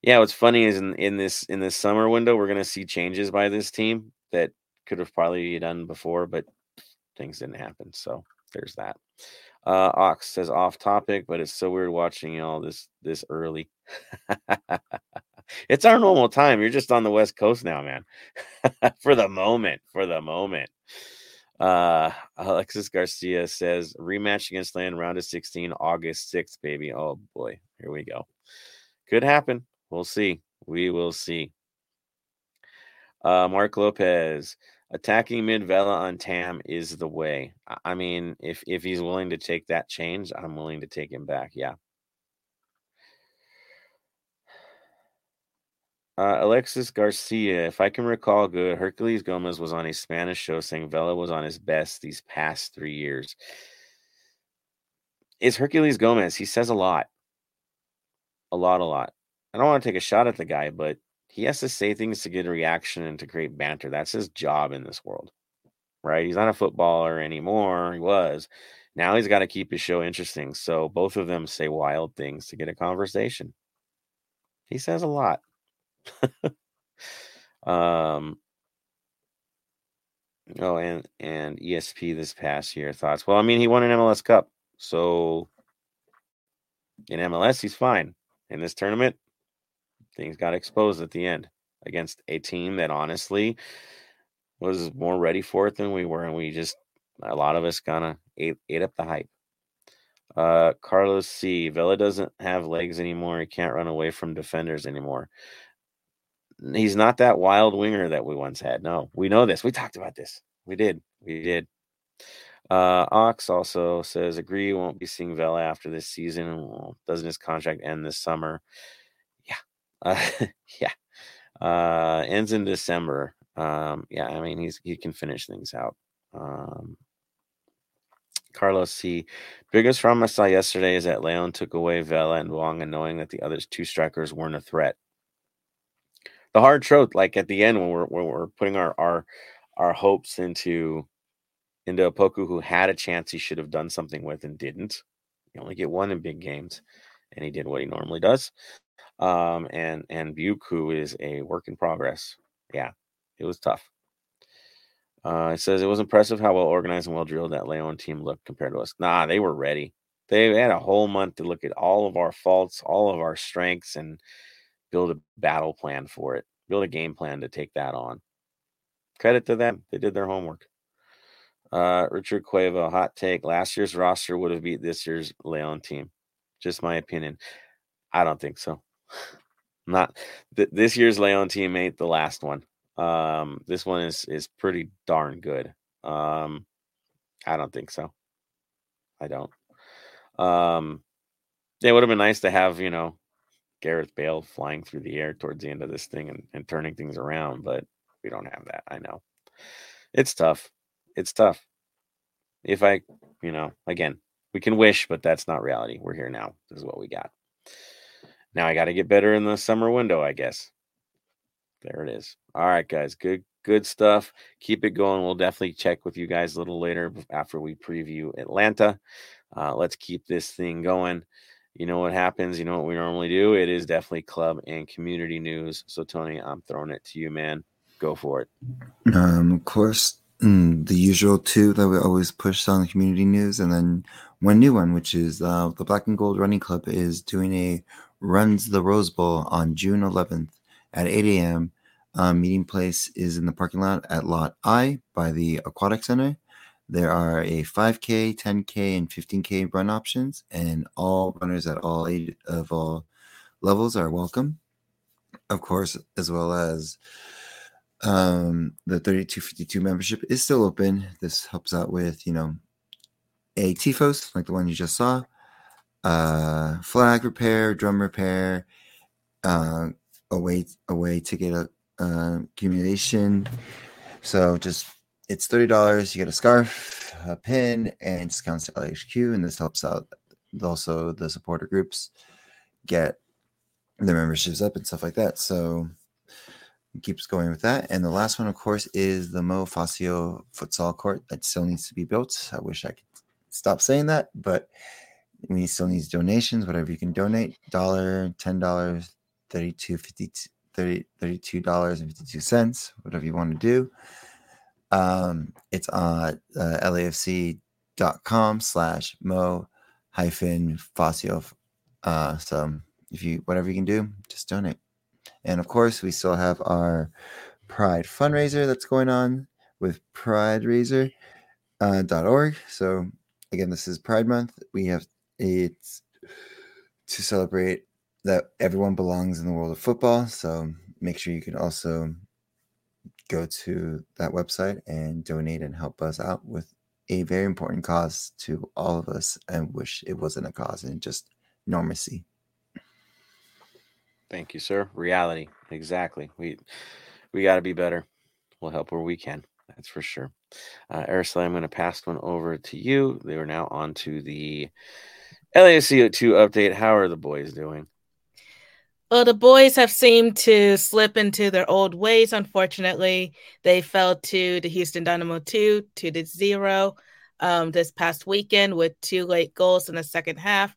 yeah, what's funny is in, in this in this summer window, we're gonna see changes by this team that could have probably done before, but things didn't happen. So there's that. Uh, Ox says off topic, but it's so weird watching y'all this this early. It's our normal time. You're just on the West Coast now, man. for the moment, for the moment. Uh, Alexis Garcia says rematch against Land, round of sixteen, August sixth, baby. Oh boy, here we go. Could happen. We'll see. We will see. Uh, Mark Lopez, attacking mid Vela on Tam is the way. I mean, if if he's willing to take that change, I'm willing to take him back. Yeah. Uh, Alexis Garcia, if I can recall good, Hercules Gomez was on a Spanish show saying Vela was on his best these past three years. It's Hercules Gomez. He says a lot. A lot, a lot. I don't want to take a shot at the guy, but he has to say things to get a reaction and to create banter. That's his job in this world, right? He's not a footballer anymore. He was. Now he's got to keep his show interesting. So both of them say wild things to get a conversation. He says a lot. um oh and and E S P this past year thoughts. Well, I mean, he won an M L S Cup, so in M L S he's fine. In this tournament, things got exposed at the end against a team that honestly was more ready for it than we were, and we just a lot of us kind of ate, ate up the hype. Uh, Carlos C. Vela doesn't have legs anymore. He can't run away from defenders anymore. He's not that wild winger that we once had. No, we know this. We talked about this. We did. We did. Uh, Ox also says, agree, won't be seeing Vela after this season. Well, doesn't his contract end this summer? Yeah. Uh, yeah. Uh, ends in December. Um, yeah, I mean, he's he can finish things out. Um, Carlos C. Biggest problem I saw yesterday is that Leon took away Vela and Bouanga, knowing that the other two strikers weren't a threat. The hard truth, like at the end when we're when we're putting our our, our hopes into into Opoku, who had a chance he should have done something with and didn't. You only get one in big games, and he did what he normally does. Um, and and Buku is a work in progress. Yeah, it was tough. Uh, it says it was impressive how well organized and well drilled that Leon team looked compared to us. Nah, they were ready. They had a whole month to look at all of our faults, all of our strengths, and build a battle plan for it. Build a game plan to take that on. Credit to them. They did their homework. Uh, Richard Cuevo, hot take. Last year's roster would have beat this year's Leon team. Just my opinion. I don't think so. Not th- this year's Leon team ain't the last one. Um, this one is, is pretty darn good. Um, I don't think so. I don't. Um, it would have been nice to have, you know, Gareth Bale flying through the air towards the end of this thing and, and turning things around, but we don't have that. I know it's tough. It's tough. If I, you know, again, we can wish, but that's not reality. We're here now. This is what we got. Now I got to get better in the summer window, I guess. There it is. All right, guys. Good, good stuff. Keep it going. We'll definitely check with you guys a little later after we preview Atlanta. Uh, let's keep this thing going. You know what happens. You know what we normally do. It is definitely club and community news. So, Tony, I'm throwing it to you, man. Go for it. Um, of course, the usual two that we always push on the community news. And then one new one, which is uh, the Black and Gold Running Club is doing a Runs the Rose Bowl on June eleventh. At eight a.m., um, meeting place is in the parking lot at Lot I by the Aquatic Center. There are a five K, ten K, and fifteen K run options, and all runners at all age of all levels are welcome. Of course, as well as um, the thirty-two fifty-two membership is still open. This helps out with, you know, a T F O S like the one you just saw, uh, flag repair, drum repair, uh, a way, a way to get a uh, accumulation. So just it's thirty dollars. You get a scarf, a pin, and discounts to L H Q. And this helps out also the supporter groups get their memberships up and stuff like that. So He keeps going with that. And the last one, of course, is the Mo Facio futsal court that still needs to be built. I wish I could stop saying that, but we still need donations, whatever you can donate. Dollar, ten dollars, thirty-two fifty thirty thirty-two dollars and fifty-two cents, whatever you want to do. Um, it's on uh, L A F C dot com slash Mo hyphen Facio. Uh, so if you whatever you can do, just donate. And of course, we still have our Pride fundraiser that's going on with pride raiser dot org. So again, this is Pride Month. We have it's to celebrate that everyone belongs in the world of football. So make sure you can also go to that website and donate and help us out with a very important cause to all of us. And wish it wasn't a cause and just normalcy. Thank you, sir. Reality. Exactly. We we got to be better. We'll help where we can. That's for sure. Uh, Araceli, I'm going to pass one over to you. They are now on to the L A F C two update. How are the boys doing? Well, the boys have seemed to slip into their old ways, unfortunately. They fell to the Houston Dynamo two, two to zero um, this past weekend with two late goals in the second half.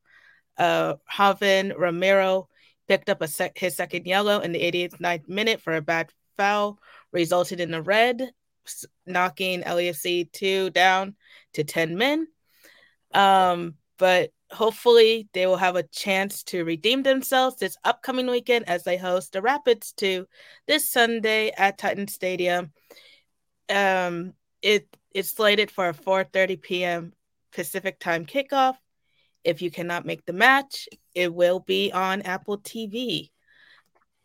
Uh, Haven Romero picked up a sec- his second yellow in the eighty-ninth minute for a bad foul, resulted in a red, knocking L A F C two down to ten men. Um, but hopefully they will have a chance to redeem themselves this upcoming weekend as they host the Rapids two this Sunday at Titan Stadium. Um, it it's slated for a four thirty p.m. Pacific time kickoff. If you cannot make the match, it will be on Apple T V.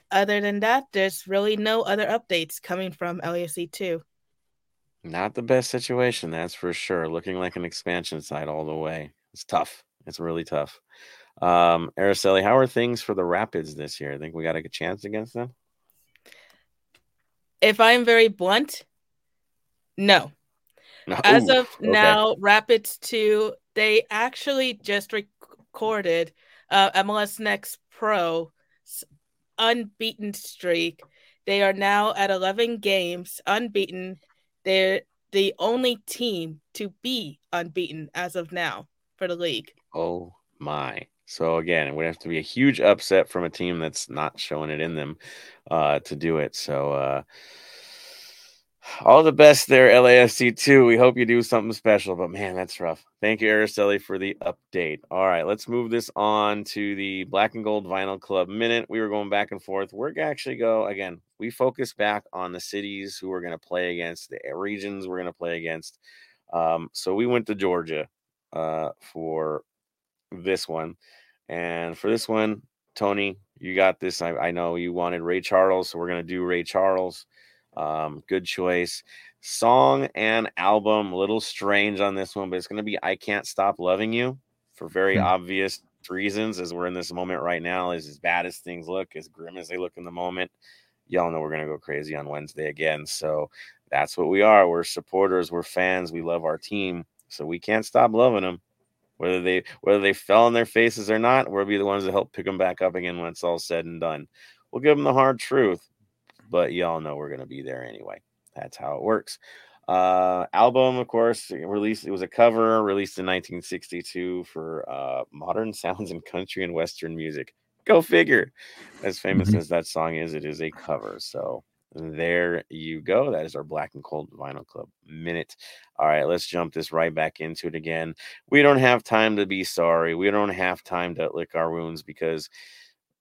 Other than that, there's really no other updates coming from L A F C two. Not the best situation, that's for sure. Looking like an expansion side all the way. It's tough. It's really tough. Um, Araceli, how are things for the Rapids this year? I think we got a good chance against them. If I'm very blunt, no. no. As Ooh, of okay. now, Rapids two... They actually just recorded uh, M L S Next Pro unbeaten streak. They are now at eleven games unbeaten. They're the only team to be unbeaten as of now for the league. Oh, my. So, again, it would have to be a huge upset from a team that's not showing it in them uh, to do it. So, uh all the best there, L A F C two. We hope you do something special, but man, that's rough. Thank you, Araceli, for the update. All right, let's move this on to the Black and Gold Vinyl Club Minute. We were going back and forth. We're going to actually go, again, we focus back on the cities who we're going to play against, the regions we're going to play against. Um, so we went to Georgia uh, for this one. And for this one, Tony, you got this. I, I know you wanted Ray Charles, so we're going to do Ray Charles. Um, good choice. Song and album, a little strange on this one, but it's going to be I Can't Stop Loving You for very mm-hmm. obvious reasons, as we're in this moment right now. Is as bad as things look, as grim as they look in the moment, y'all know we're going to go crazy on Wednesday again. So that's what we are. We're supporters, we're fans, we love our team, so we can't stop loving them. Whether they whether they fell on their faces or not, we'll be the ones that help pick them back up again when it's all said and done. We'll give them the hard truth. But y'all know we're going to be there anyway. That's how it works. Uh, album, of course, released. It was a cover released in nineteen sixty-two for uh, Modern Sounds in Country and Western Music. Go figure. As famous as that song is, it is a cover. So there you go. That is our Black and Gold Vinyl Club Minute. All right, let's jump this right back into it again. We don't have time to be sorry. We don't have time to lick our wounds because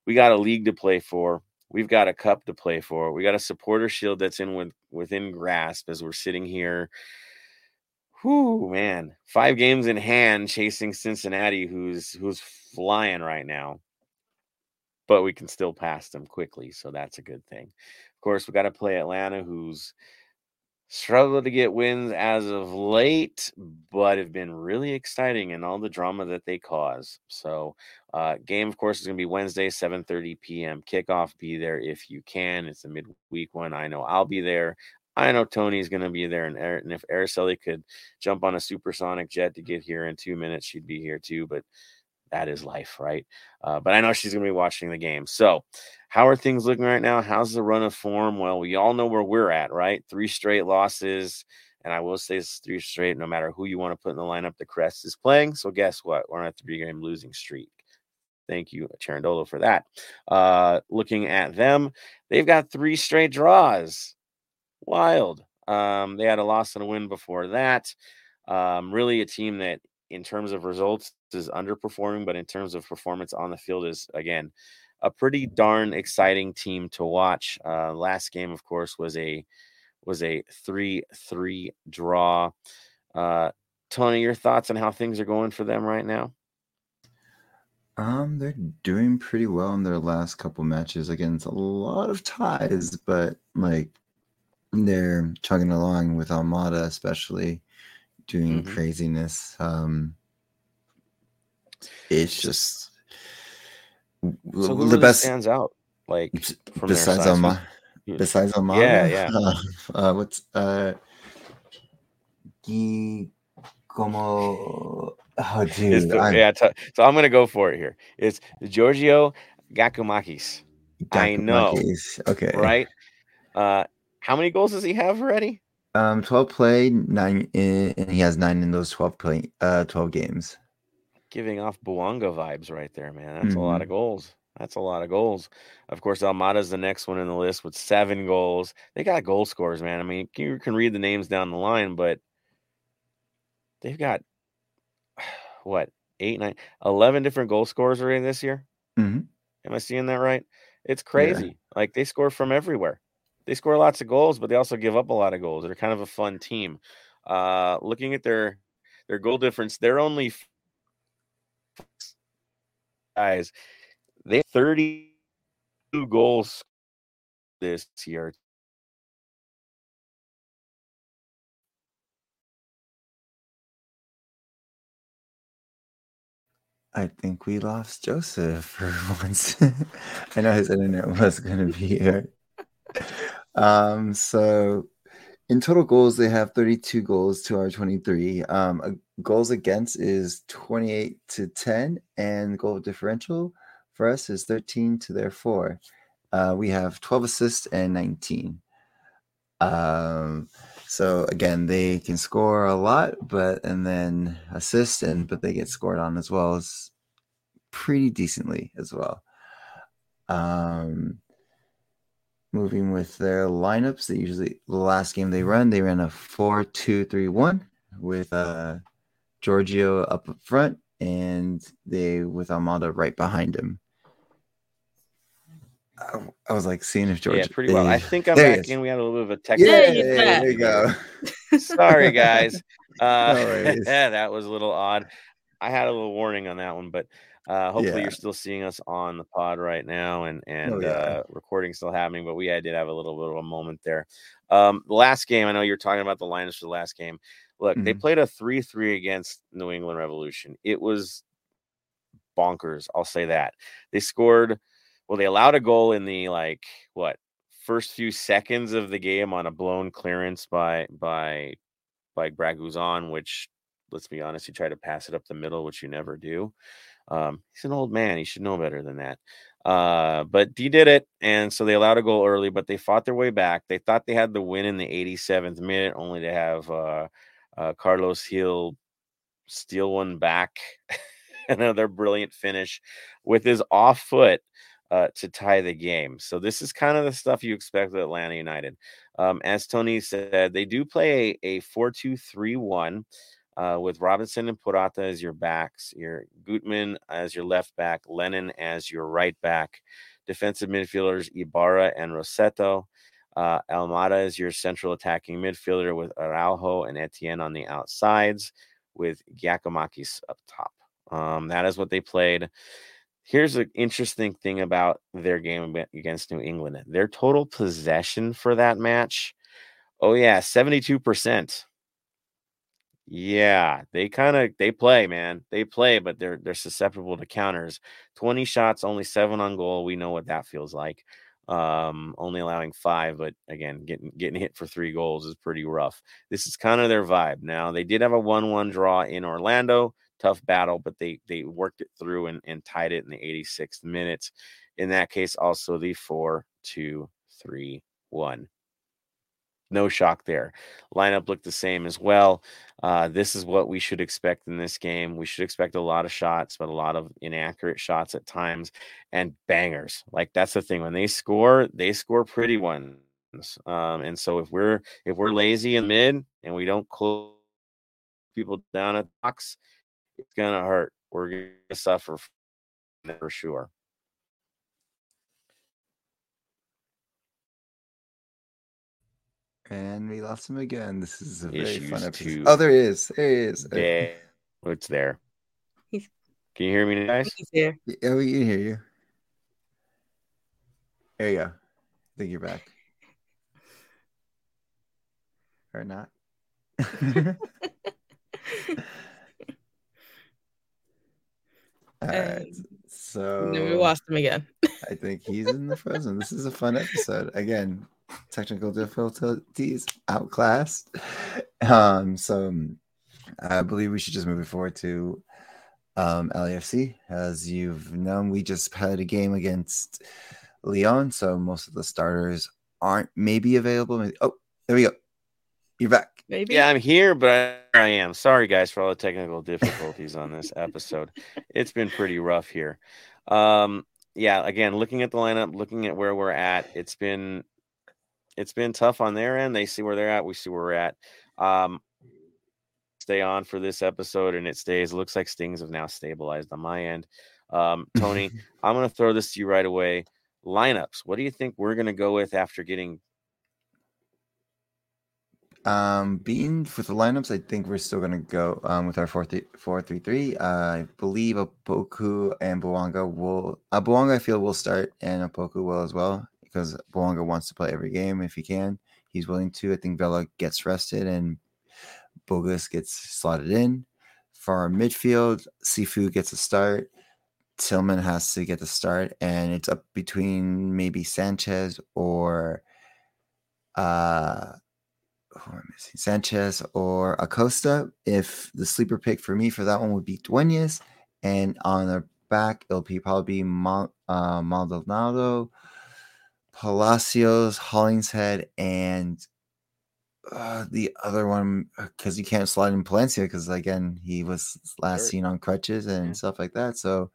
we got a league to play for. We've got a cup to play for. We got a supporter shield that's in with, within grasp as we're sitting here. Whoo, man. Five games in hand chasing Cincinnati, who's who's flying right now. But we can still pass them quickly, so that's a good thing. Of course, we got to play Atlanta, who's struggled to get wins as of late, but have been really exciting in all the drama that they cause. So uh, game, of course, is going to be Wednesday, seven thirty p.m. kickoff. Be there if you can. It's a midweek one. I know I'll be there. I know Tony's going to be there. And, and if Araceli could jump on a supersonic jet to get here in two minutes, she'd be here too. But that is life, right? Uh, but I know she's going to be watching the game. So how are things looking right now? How's the run of form? Well, we all know where we're at, right? Three straight losses. And I will say it's three straight. No matter who you want to put in the lineup, the Crest is playing. So guess what? We're on a three-game losing streak. Thank you, Cherandolo, for that. Uh, looking at them, they've got three straight draws. Wild. Um, they had a loss and a win before that. Um, really a team that, in terms of results, is underperforming, but in terms of performance on the field is, again, a pretty darn exciting team to watch. Uh, last game, of course, was a was a three three draw. Uh, Tony, your thoughts on how things are going for them right now? Um, they're doing pretty well in their last couple matches against a lot of ties, but like they're chugging along with Almada, especially doing mm-hmm. craziness. Um, it's just so l- who the best stands out. Like from besides Almada, besides Almada, yeah, yeah. Uh, uh, what's uh, G- como. Oh, dude. The, I'm, yeah, t- so I'm going to go for it here. It's Giorgio Gakoumakis. Gakoumakis. I know. Okay. Right? Uh, how many goals does he have already? Um, twelve played, nine, in, and he has nine in those twelve play, uh, twelve games. Giving off Bouanga vibes right there, man. That's mm-hmm. a lot of goals. That's a lot of goals. Of course, Almada's the next one in the list with seven goals. They got goal scorers, man. I mean, you can read the names down the line, but they've got what, eight, nine, eleven different goal scorers are in this year? Mm-hmm. Am I seeing that right? It's crazy. Yeah. Like, they score from everywhere. They score lots of goals, but they also give up a lot of goals. They're kind of a fun team. Uh, looking at their their goal difference, they're only guys. They have thirty-two goals this year. I think we lost Joseph for once. I know his internet was going to be here. Um, so in total goals, they have thirty-two goals to our twenty-three. Um, goals against is twenty-eight to ten, and goal differential for us is thirteen to their four. Uh, we have twelve assists and nineteen. Um, so again, they can score a lot, but, and then assist and, but they get scored on as well as pretty decently as well. Um, moving with their lineups, they usually, the last game they run, they ran a four, two, three, one with, uh, Giorgio up front and they with Almada right behind him. I was like seeing if George. Yeah, pretty well. I think I'm back in. We had a little bit of a technical. Yeah, yeah, yeah, there you go. Sorry, guys. Uh, no yeah, that was a little odd. I had a little warning on that one, but uh, hopefully yeah. you're still seeing us on the pod right now, and and oh, yeah. uh, recording's still happening. But we I did have a little bit of a moment there. Um, the last game, I know you're talking about the lineups for the last game. Look, mm-hmm. they played a three three against New England Revolution. It was bonkers. I'll say that. They scored. Well, they allowed a goal in the like what first few seconds of the game on a blown clearance by by by Braguzon, which, let's be honest, he tried to pass it up the middle, which you never do. Um, he's an old man; he should know better than that. Uh, but he did it, and so they allowed a goal early, but they fought their way back. They thought they had the win in the eighty-seventh minute, only to have uh, uh, Carlos Gil steal one back, another brilliant finish with his off foot. Uh, to tie the game. So this is kind of the stuff you expect with Atlanta United. Um, as Tony said, they do play a, a four two three one uh, with Robinson and Purata as your backs, your Gutman as your left back, Lennon as your right back, defensive midfielders Ibarra and Roseto, uh, Almada as your central attacking midfielder with Araujo and Etienne on the outsides with Giacoumakis up top. Um, that is what they played. Here's an interesting thing about their game against New England. Their total possession for that match, oh, yeah, seventy-two percent. Yeah, they kind of, they play, man. They play, but they're they're susceptible to counters. twenty shots, only seven on goal. We know what that feels like. Um, only allowing five, but again, getting getting hit for three goals is pretty rough. This is kind of their vibe. Now, they did have a one one draw in Orlando. tough battle, but they they worked it through and, and tied it in the eighty-sixth minute. In that case, also the four two three one. No shock there. Lineup looked the same as well. Uh, this is what we should expect in this game. We should expect a lot of shots, but a lot of inaccurate shots at times and bangers. Like, that's the thing. When they score, they score pretty ones. Um, and so if we're if we're lazy in mid and we don't close people down at the box, it's gonna hurt. We're gonna suffer for sure. And we lost him again. This is a very fun episode. Oh, there he is. There he is. Yeah. What's there? He's... Can you hear me, guys? He's there. Yeah, we can hear you. There you go. I think you're back. Or not. All right. So we lost him again. I think he's in the frozen. This is a fun episode. Again, technical difficulties outclassed. Um, so I believe we should just move it forward to um, L A F C. As you've known, we just had a game against Leon, so most of the starters aren't maybe available. Maybe, oh, there we go. You're back. Maybe. Yeah, I'm here, but I am. Sorry, guys, for all the technical difficulties on this episode. It's been pretty rough here. Um, yeah, again, looking at the lineup, looking at where we're at, it's been... It's been tough on their end. They see where they're at. We see where we're at. Um, stay on for this episode, and it stays. It looks like things have now stabilized on my end. Um, Tony, I'm going to throw this to you right away. Lineups. What do you think we're going to go with after getting um, beaten with the lineups? I think we're still going to go um, with our four three three. Uh, I believe Opoku and Bouanga will. Uh, Bouanga, I feel, will start, and Opoku will as well, because Bouanga wants to play every game if he can. He's willing to. I think Vela gets rested and Bogusz gets slotted in. For our midfield, Cifuentes gets a start. Tillman has to get the start, and it's up between maybe Sanchez or uh, who am I missing? Sanchez or Acosta. If the sleeper pick for me for that one would be Dueñas, and on the back it'll be probably Mal- uh, Maldonado, Palacios, Hollingshead, and uh, the other one, because you can't slide in Palencia because, again, he was last seen on crutches and yeah. stuff like that. So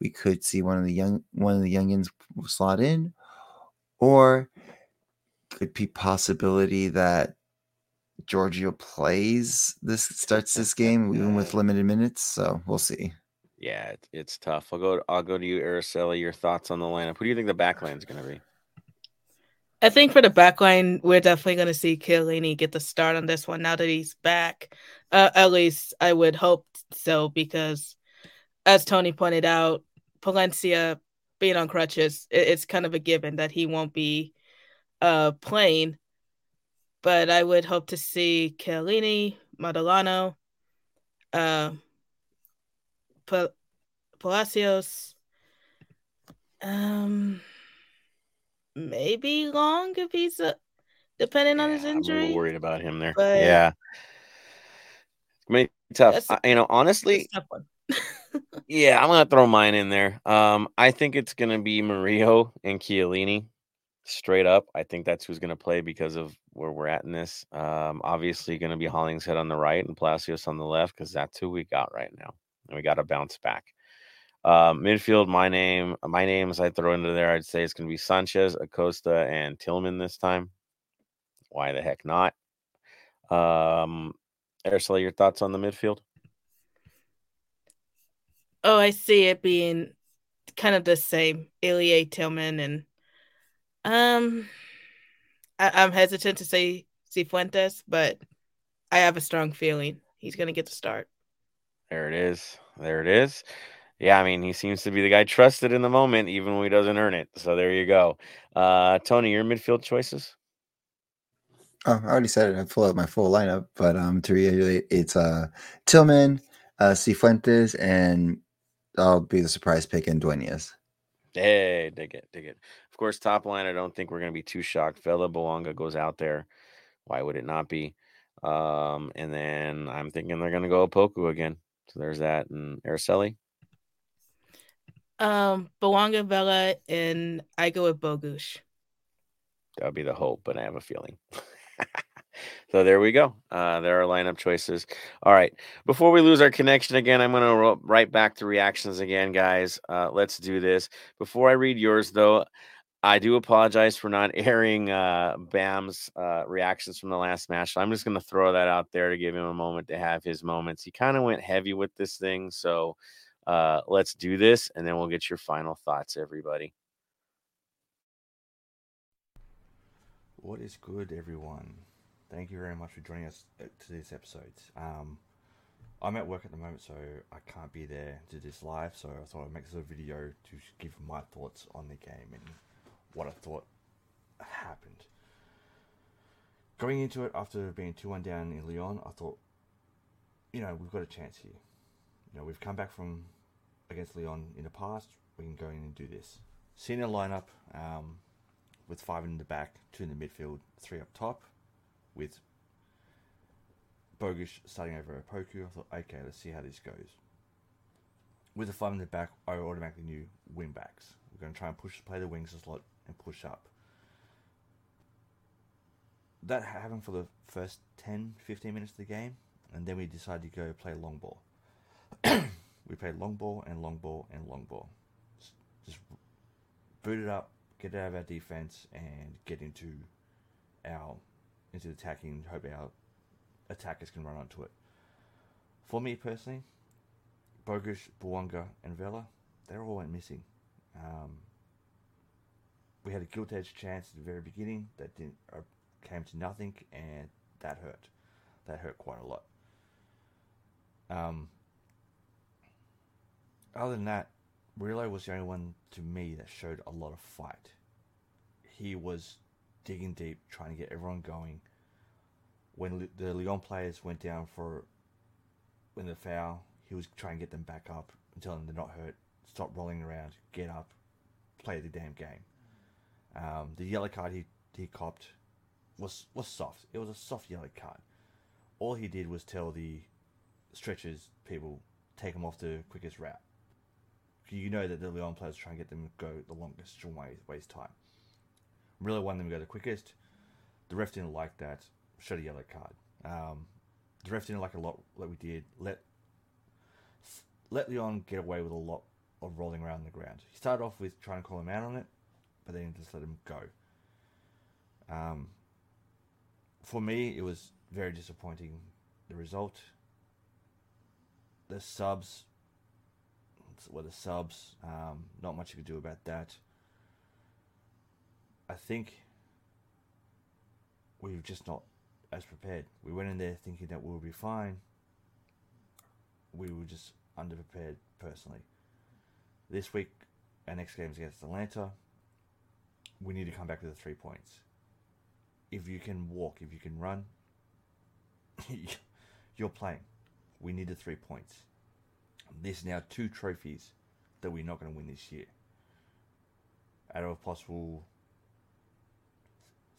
we could see one of the young one of the youngins slot in, or could be possibility that Giorgio plays this starts this game even with limited minutes. So we'll see. Yeah, it's tough. I'll go. To, I'll go to you, Araceli. Your thoughts on the lineup? Who do you think the back line is going to be? I think for the back line, we're definitely going to see Chiellini get the start on this one now that he's back. Uh, at least I would hope so, because as Tony pointed out, Palencia being on crutches, it, it's kind of a given that he won't be uh, playing. But I would hope to see Chiellini, Madolano, uh, Pal- Palacios, um... maybe Long if he's uh, depending yeah, on his injury. I'm a little worried about him there. But yeah, I mean, tough. I, you know, honestly, tough one. Yeah, I'm gonna throw mine in there. Um, I think it's gonna be Murillo and Chiellini, straight up. I think that's who's gonna play because of where we're at in this. Um, obviously gonna be Hollingshead on the right and Palacios on the left because that's who we got right now, and we got to bounce back. Uh, midfield, my name, my names I throw into there, I'd say it's going to be Sanchez, Acosta, and Tillman this time. Why the heck not? Um, Araceli, your thoughts on the midfield? Oh, I see it being kind of the same. Ilya, Tillman, and um, I- I'm hesitant to say Cifuentes, but I have a strong feeling he's going to get the start. There it is. There it is. Yeah, I mean, he seems to be the guy trusted in the moment, even when he doesn't earn it. So there you go. Uh, Tony, your midfield choices? Oh, I already said it. I pulled out my full lineup. But um, to reiterate, it's uh, Tillman, uh, Cifuentes, and I'll be the surprise pick in Dueñas. Hey, dig it, dig it. Of course, top line, I don't think we're going to be too shocked. Vela, Bouanga goes out there. Why would it not be? Um, and then I'm thinking they're going to go Opoku again. So there's that. And Araceli? Um, Bouanga, Vela, and I go with Bogusz. That would be the hope, but I have a feeling. So there we go. Uh, there are lineup choices. All right. Before we lose our connection again, I'm going to ro- write back to reactions again, guys. Uh, let's do this. Before I read yours, though, I do apologize for not airing uh, Bam's uh, reactions from the last match. So I'm just going to throw that out there to give him a moment to have his moments. He kind of went heavy with this thing. So uh, let's do this, and then we'll get your final thoughts, everybody. What is good, everyone? Thank you very much for joining us at today's episode. Um, I'm at work at the moment, so I can't be there to do this live, so I thought I'd make this a video to give my thoughts on the game and what I thought happened. Going into it after being two one down in Leon, I thought, you know, we've got a chance here. You know, we've come back from against Leon in the past, we can go in and do this. Seeing a lineup um, with five in the back, two in the midfield, three up top, with Bogusz starting over Opoku, I thought, okay, let's see how this goes. With the five in the back, I automatically knew wing backs. We're going to try and push, play the wings a lot and push up. That happened for the first ten, fifteen minutes of the game, and then we decided to go play long ball. We played long ball and long ball and long ball. Just boot it up, get it out of our defense, and get into our into attacking, hope our attackers can run onto it. For me personally, Bogusz, Bouanga, and Vela, they all went missing. Um, we had a gilt edge chance at the very beginning that didn't uh, came to nothing, and that hurt. That hurt quite a lot. Um, other than that, Murillo was the only one to me that showed a lot of fight. He was digging deep, trying to get everyone going. When Le- the Leon players went down for when the foul, he was trying to get them back up and tell them they're not hurt, stop rolling around, get up, play the damn game. Um, the yellow card he, he copped was was soft. It was a soft yellow card. All he did was tell the stretchers people, take them off the quickest route. You know that the Leon players are trying to get them to go the longest, don't waste time. Really wanted them to go the quickest. The ref didn't like that. Showed a yellow card. Um, the ref didn't like a lot that we did. Let let Leon get away with a lot of rolling around the ground. He started off with trying to call him out on it, but then just let him go. Um, for me, it was very disappointing, the result. The subs were the subs. Um, not much you could do about that. I think we were just not as prepared. We went in there thinking that we would be fine. We were just underprepared personally. This week, our next game is against Atlanta. We need to come back with the three points. If you can walk, if you can run, you're playing. We need the three points. There's now two trophies that we're not going to win this year. Out of a possible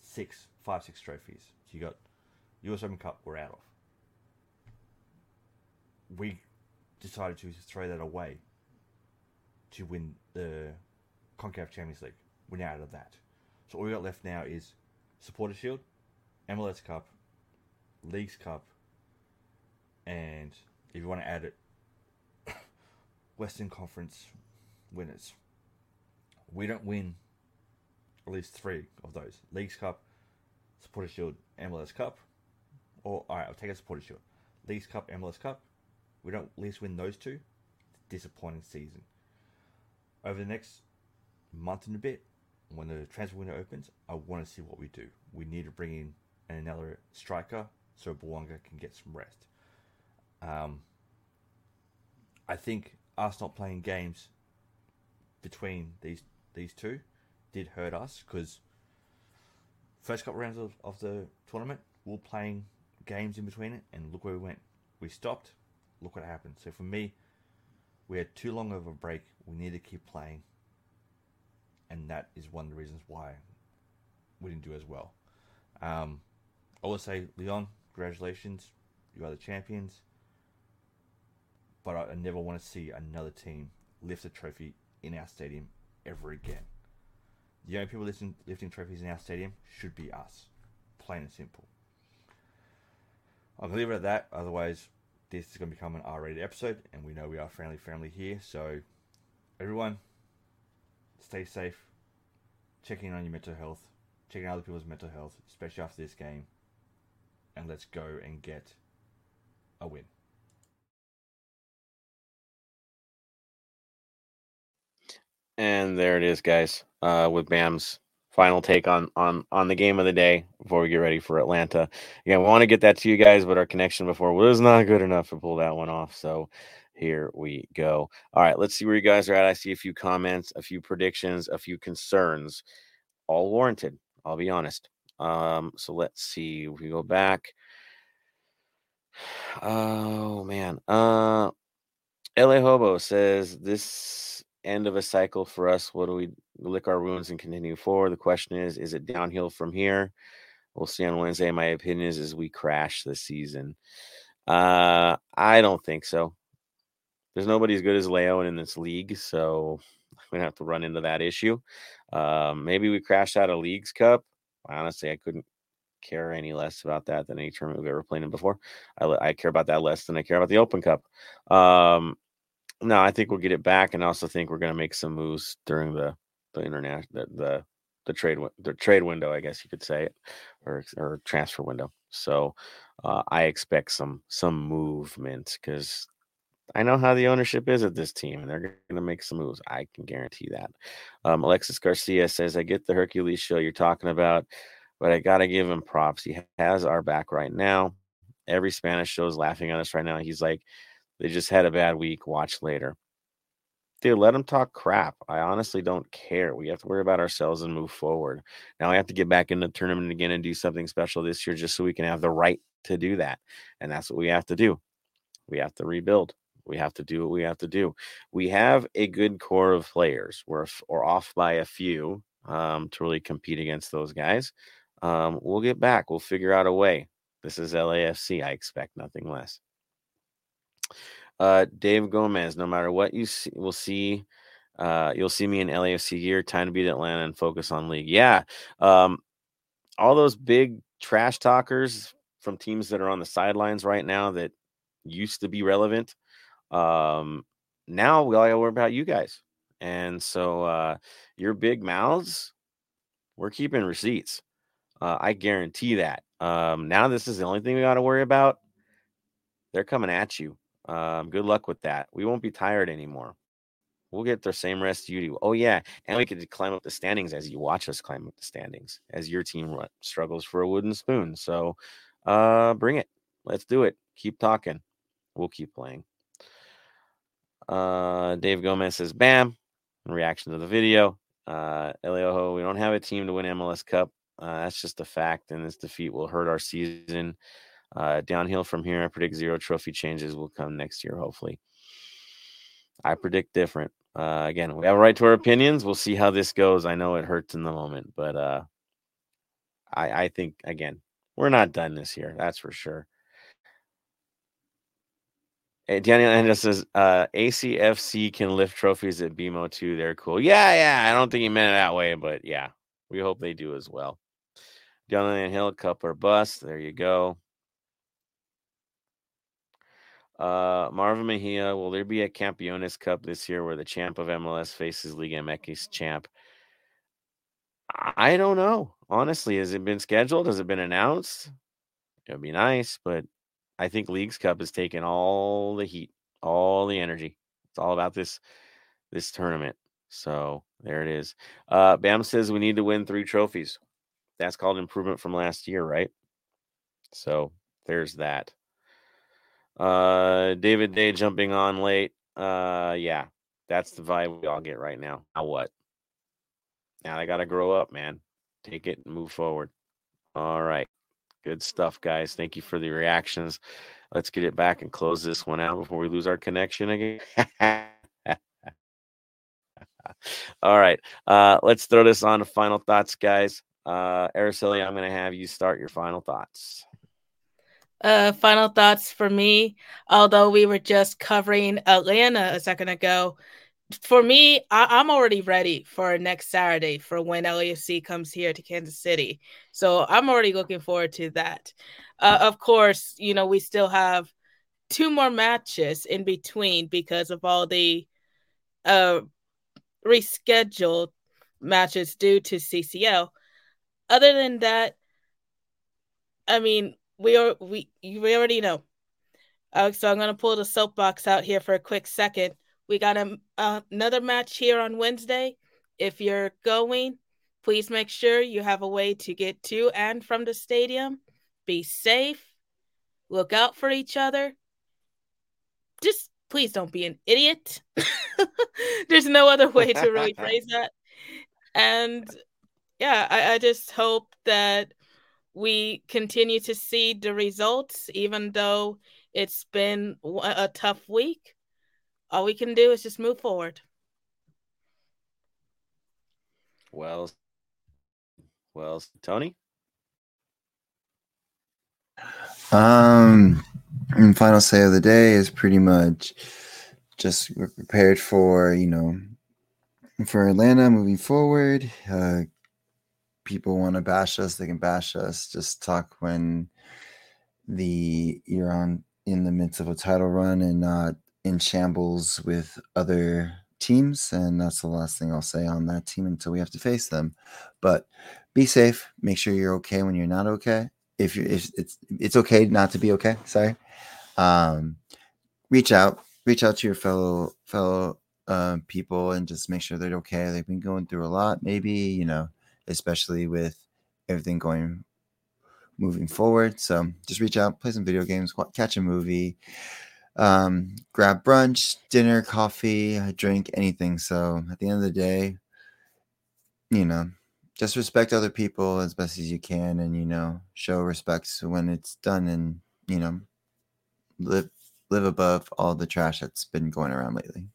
Six, five, six trophies. So you got U S Open Cup, we're out of. We decided to throw that away to win the CONCACAF Champions League. We're now out of that. So all we got left now is Supporter Shield, M L S Cup, Leagues Cup, and if you want to add it, Western Conference winners. We don't win at least three of those. Leagues Cup, Supporter Shield, M L S Cup. Or, alright, I'll take a Supporter Shield. Leagues Cup, M L S Cup. We don't at least win those two. Disappointing season. Over the next month and a bit, when the transfer window opens, I want to see what we do. We need to bring in another striker so Bouanga can get some rest. Um, I think us not playing games between these these two did hurt us, because first couple rounds of, of the tournament, we were playing games in between it, and look where we went. We stopped, look what happened. So for me, we had too long of a break. We need to keep playing, and that is one of the reasons why we didn't do as well. Um, I would say, Leon, congratulations. You are the champions. but I never want to see another team lift a trophy in our stadium ever again. The only people lifting, lifting trophies in our stadium should be us. Plain and simple. I'm going to leave it at that. Otherwise, this is going to become an R-rated episode, and we know we are a friendly family here. So, everyone, stay safe. Check in on your mental health. Check in on other people's mental health, especially after this game. And let's go and get a win. And there it is, guys, uh, with Bam's final take on, on, on the game of the day before we get ready for Atlanta. Again, we want to get that to you guys, but our connection before was not good enough to pull that one off. So here we go. All right, let's see where you guys are at. I see a few comments, a few predictions, a few concerns. All warranted, I'll be honest. Um, so let's see. If we go back. Oh, man. Uh, L A Hobo says this... end of a cycle for us. What do we lick our wounds and continue forward? The question is, is it downhill from here? We'll see on Wednesday. My opinion is, is we crash this season. Uh, I don't think so. There's nobody as good as Leon in this league, so we don't have to run into that issue. Um, maybe we crashed out of Leagues Cup. Honestly, I couldn't care any less about that than any tournament we've ever played in before. I, I care about that less than I care about the Open Cup. Um, No, I think we'll get it back, and I also think we're going to make some moves during the the international the, the the trade the trade window, I guess you could say, or or transfer window. So uh, I expect some some movement because I know how the ownership is at this team, and they're going to make some moves. I can guarantee that. Um, Alexis Garcia says, "I get the Hercules show you're talking about, but I got to give him props. He has our back right now. Every Spanish show is laughing at us right now. He's like." They just had a bad week. Watch later. Dude, let them talk crap. I honestly don't care. We have to worry about ourselves and move forward. Now we have to get back in the tournament again and do something special this year just so we can have the right to do that. And that's what we have to do. We have to rebuild. We have to do what we have to do. We have a good core of players. We're, we're off by a few um, to really compete against those guys. Um, we'll get back. We'll figure out a way. This is L A F C. I expect nothing less. Uh, Dave Gomez, no matter what you see, we'll see, uh, you'll see me in L A F C gear. Time to beat Atlanta and focus on league. Yeah. Um, all those big trash talkers from teams that are on the sidelines right now that used to be relevant. Um, now we all gotta worry about you guys. And so, uh, your big mouths, we're keeping receipts. Uh, I guarantee that. Um, now this is the only thing we got to worry about. They're coming at you. Um, good luck with that. We won't be tired anymore. We'll get the same rest you do. Oh, yeah. And we could climb up the standings as you watch us climb up the standings as your team struggles for a wooden spoon. So uh, bring it. Let's do it. Keep talking. We'll keep playing. Uh, Dave Gomez says, bam. In reaction to the video. Uh, Elioho, we don't have a team to win M L S Cup. Uh, that's just a fact. And this defeat will hurt our season. Uh, downhill from here, I predict zero trophy changes will come next year, hopefully. I predict different. Uh, again, we have a right to our opinions. We'll see how this goes. I know it hurts in the moment, but uh, I, I think, again, we're not done this year. That's for sure. Hey, Daniel Andres says, uh, A C F C can lift trophies at B M O too. They're cool. Yeah, yeah. I don't think he meant it that way, but yeah, we hope they do as well. Daniel Hill, cup or bust. There you go. Uh, Marvin Mejia, will there be a Campeones Cup this year where the champ of M L S faces Liga M X champ? I don't know. Honestly, has it been scheduled? Has it been announced? It would be nice, but I think Leagues Cup has taken all the heat, all the energy. It's all about this, this tournament. So there it is. Uh, Bam says we need to win three trophies. That's called improvement from last year, right? So there's that. Uh, David Day jumping on late. Uh, yeah, that's the vibe we all get right now. Now what? Now they got to grow up, man. Take it and move forward. All right. Good stuff, guys. Thank you for the reactions. Let's get it back and close this one out before we lose our connection again. All right. Uh, let's throw this on to final thoughts, guys. Uh, Araceli, I'm going to have you start your final thoughts. Uh, final thoughts for me, although we were just covering Atlanta a second ago, for me, I- I'm already ready for next Saturday for when L A F C comes here to Kansas City. So I'm already looking forward to that. Uh, of course, you know, we still have two more matches in between because of all the uh, rescheduled matches due to C C L. Other than that, I mean, we are we we already know. Uh, so I'm going to pull the soapbox out here for a quick second. We got a, uh, another match here on Wednesday. If you're going, please make sure you have a way to get to and from the stadium. Be safe. Look out for each other. Just please don't be an idiot. There's no other way to really phrase that. And yeah, I, I just hope that we continue to see the results, even though it's been a tough week. All we can do is just move forward. Well, well, Tony? Um, and final say of the day is pretty much just we're prepared for, you know, for Atlanta moving forward. Uh, people want to bash us, they can bash us. Just talk when the you're on in the midst of a title run and not in shambles with other teams, and that's the last thing I'll say on that team until we have to face them. But be safe. Make sure you're okay when you're not okay. If you if it's it's okay not to be okay. Sorry. Um, reach out, reach out to your fellow fellow uh, people, and just make sure they're okay. They've been going through a lot. Maybe, you know, especially with everything going moving forward. So just reach out, play some video games, catch a movie. Um, grab brunch, dinner, coffee, a drink, anything. So at the end of the day, you know, just respect other people as best as you can, and, you know, show respect when it's done, and, you know, live live above all the trash that's been going around lately.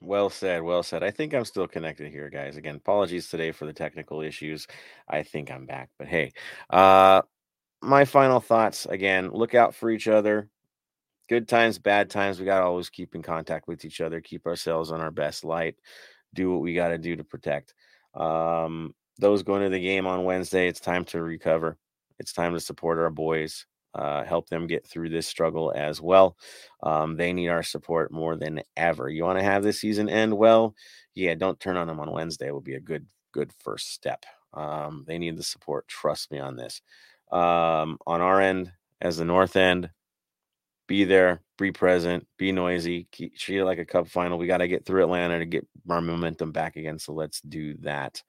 Well said, well said. I think I'm still connected here, guys. Again, apologies today for the technical issues. I think I'm back, but hey, uh, my final thoughts, again, look out for each other. Good times, bad times, we got to always keep in contact with each other, keep ourselves on our best light, do what we got to do to protect. Um, those going to the game on Wednesday, it's time to recover. It's time to support our boys, uh, help them get through this struggle as well. Um, they need our support more than ever. You want to have this season end well? Yeah, don't turn on them on Wednesday. It will be a good, good first step. Um, they need the support. Trust me on this. Um, on our end, as the North end, be there, be present, be noisy, keep, treat it like a cup final. We got to get through Atlanta to get our momentum back again, so let's do that.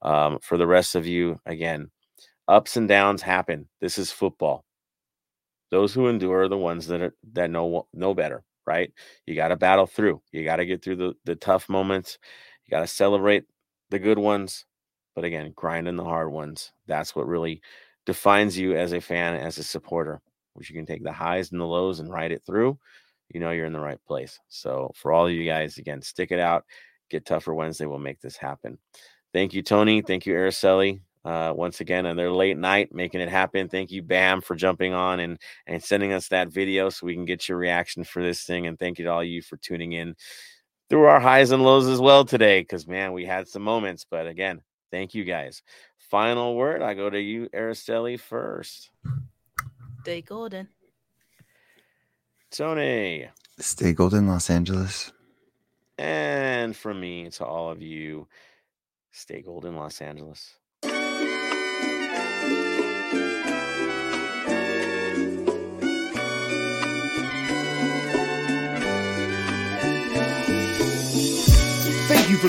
Um, for the rest of you, again, ups and downs happen. This is football. Those who endure are the ones that are, that know, know better, right? You got to battle through. You got to get through the, the tough moments. You got to celebrate the good ones, but again, grinding the hard ones. That's what really defines you as a fan, as a supporter. Which you can take the highs and the lows and ride it through, you know you're in the right place. So for all of you guys, again, stick it out. Get tougher Wednesday. We'll make this happen. Thank you, Tony. Thank you, Araceli. Uh, once again, on their late night, making it happen. Thank you, Bam, for jumping on and, and sending us that video so we can get your reaction for this thing. And thank you to all of you for tuning in through our highs and lows as well today, because, man, we had some moments. But, again, thank you guys. Final word, I go to you, Araceli, first. Stay golden. Tony. Stay golden, Los Angeles. And from me to all of you, stay golden, Los Angeles. Thank you for